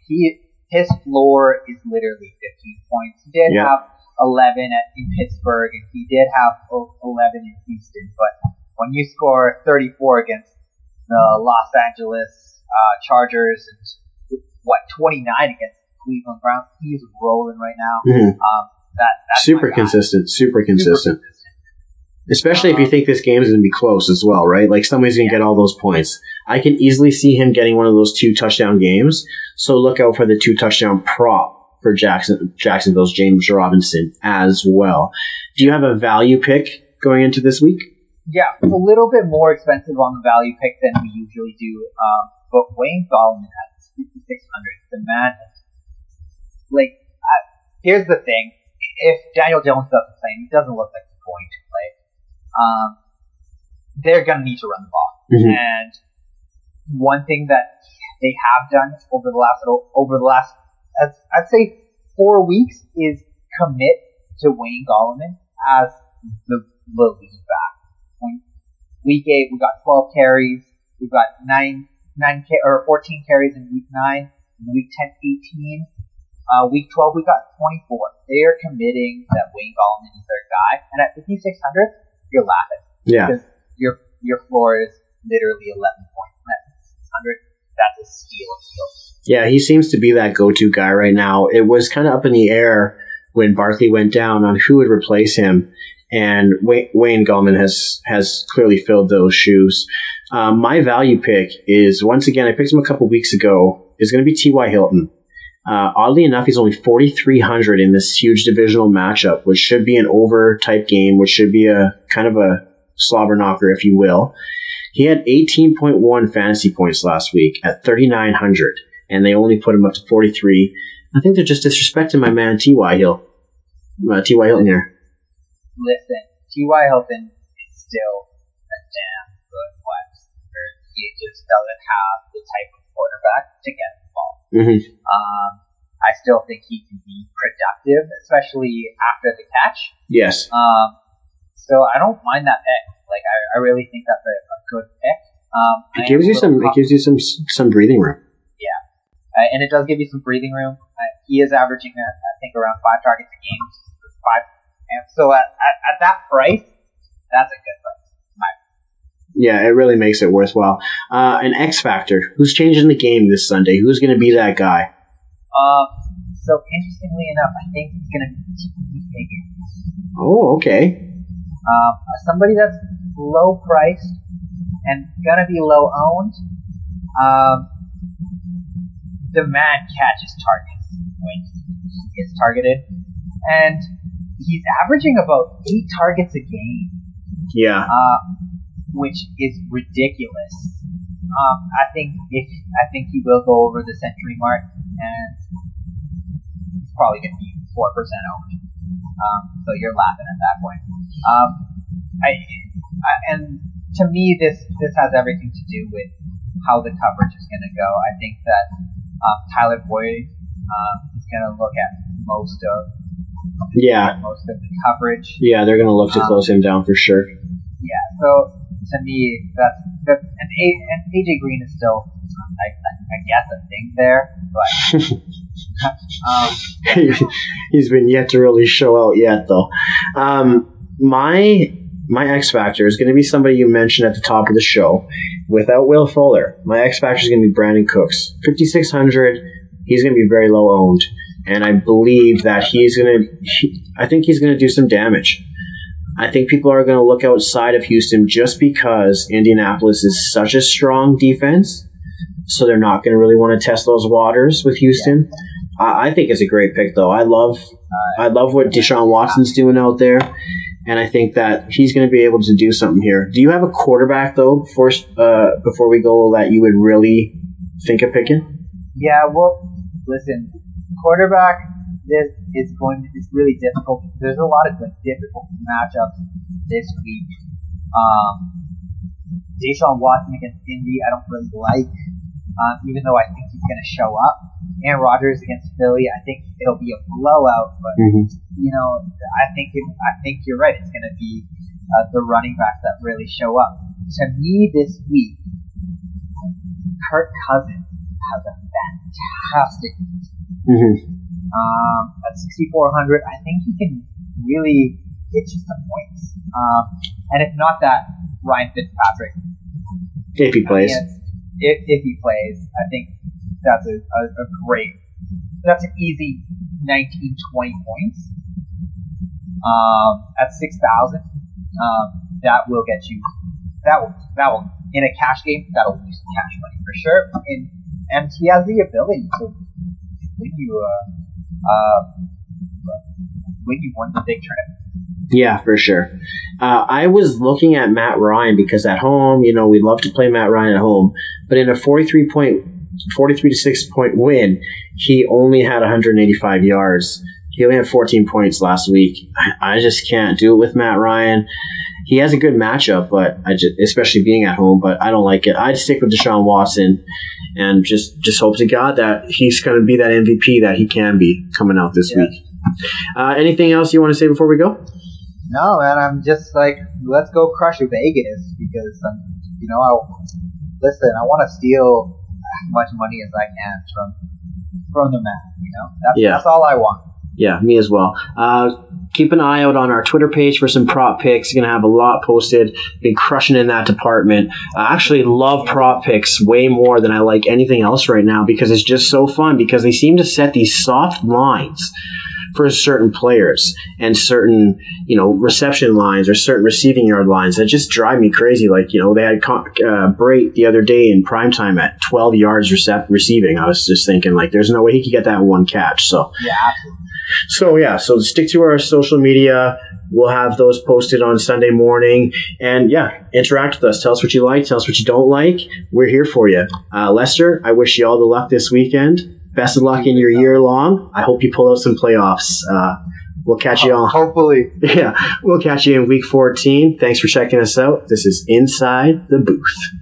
His floor is literally 15 points. He did have 11 in Pittsburgh, and he did have 11 in Houston, but when you score 34 against the Los Angeles Chargers and 29 against Cleveland Browns. He's rolling right now. Mm-hmm. That's super consistent. Especially if you think this game is going to be close as well, right? Like somebody's going to get all those points. I can easily see him getting one of those 2 touchdown games. So look out for the 2 touchdown prop for Jacksonville's James Robinson as well. Do you have a value pick going into this week? Yeah, a little bit more expensive on the value pick than we usually do. But Wayne Gallman has 6,600. The man, here's the thing: if Daniel Jones doesn't play, he doesn't look like he's going to play. They're gonna need to run the ball, mm-hmm. and one thing that they have done over the last, I'd say, 4 weeks is commit to Wayne Gallman as the lead back. When week 8, we got 12 carries, we got 14 carries in week 9, in week 10, 18. Week 12, we got 24. They are committing that Wayne Gallman is their guy, and at 5,600, you're laughing. Yeah, because your floor is literally 11 points. And at 5,600, that's a steal. Yeah, he seems to be that go-to guy right now. It was kind of up in the air when Barkley went down on who would replace him, and Wayne Gallman has clearly filled those shoes. My value pick is, once again, I picked him a couple weeks ago. It's going to be T.Y. Hilton. Oddly enough, he's only 4,300 in this huge divisional matchup, which should be an over type game, which should be a kind of a slobber knocker, if you will. He had 18.1 fantasy points last week at 3,900, and they only put him up to 43. I think they're just disrespecting my man T.Y. Hilton here. Listen, T.Y. Hilton is still a damn good receiver. He just doesn't have the type of quarterback to get the ball. Mm-hmm. I still think he can be productive, especially after the catch. Yes. So I don't mind that pick. Like I really think that's a good pick. It gives you some breathing room. And it does give you some breathing room. He is averaging, I think, around 5 targets a game. 5. And so at that price, that's a good price. Yeah, it really makes it worthwhile. An X factor. Who's changing the game this Sunday? Who's going to be that guy? So, interestingly enough, I think it's going to be T.T. Higgins. Oh, okay. Somebody that's low-priced and going to be low-owned. The man catches targets when he is targeted, and he's averaging about 8 targets a game. Yeah, which is ridiculous. I think he will go over the century mark, and he's probably going to be 4% owned. So you're laughing at that point. And to me, this has everything to do with how the coverage is going to go. I think that. Tyler Boyd is going to look at most of the coverage. Yeah, they're going to look to close him down for sure. Yeah, so to me, that's and AJ Green is still, I guess, a thing there, but he's been yet to really show out yet, though. My X factor is going to be somebody you mentioned at the top of the show. Without Will Fuller, my X factor is going to be Brandon Cooks. 5,600, he's going to be very low owned, and I believe that I think he's going to do some damage. I think people are going to look outside of Houston just because Indianapolis is such a strong defense, so they're not going to really want to test those waters with Houston. Yeah. I think it's a great pick, though. I love what Deshaun Watson's doing out there. And I think that he's going to be able to do something here. Do you have a quarterback, though, before we go, that you would really think of picking? Yeah, well, listen, quarterback, this is it's really difficult. There's a lot of difficult matchups this week. Deshaun Watson against Indy, I don't really like, even though I think he's going to show up. Aaron Rodgers against Philly, I think it'll be a blowout, but you know, I think you're right. It's going to be the running backs that really show up. To me, this week, Kirk Cousins has a fantastic week. At 6,400, I think he can really get you some points. And if not that, Ryan Fitzpatrick, if he plays, if he plays, I think. That's a great. That's an easy 19, 20 points. At 6,000, that will get you. That will in a cash game. That'll give you some cash money for sure. And he has the ability to win you won the big tournament. Yeah, for sure. I was looking at Matt Ryan because at home, you know, we love to play Matt Ryan at home, but in a 43 to 6 point win, he only had 185 yards. He only had 14 points last week. I just can't do it with Matt Ryan. He has a good matchup, but especially being at home, but I don't like it. I'd stick with Deshaun Watson and just hope to God that he's going to be that MVP that he can be coming out this week. Anything else you want to say before we go? No, man. I'm just like, let's go crush Vegas because, I want to steal as much money as I can from the man, you know? That's all I want. Yeah, me as well. Keep an eye out on our Twitter page for some prop picks. You're going to have a lot posted. Been crushing in that department. I actually love prop picks way more than I like anything else right now because it's just so fun because they seem to set these soft lines for certain players and certain, you know, reception lines or certain receiving yard lines that just drive me crazy. Like, you know, they had Brait the other day in primetime at 12 yards receiving. I was just thinking, like, there's no way he could get that one catch. So yeah, absolutely. So yeah, so stick to our social media. We'll have those posted on Sunday morning. And yeah, interact with us. Tell us what you like. Tell us what you don't like. We're here for you. Lester, I wish you all the luck this weekend. Best of luck in your year long. I hope you pull out some playoffs. We'll catch you all. Hopefully. Yeah, we'll catch you in week 14. Thanks for checking us out. This is Inside the Booth.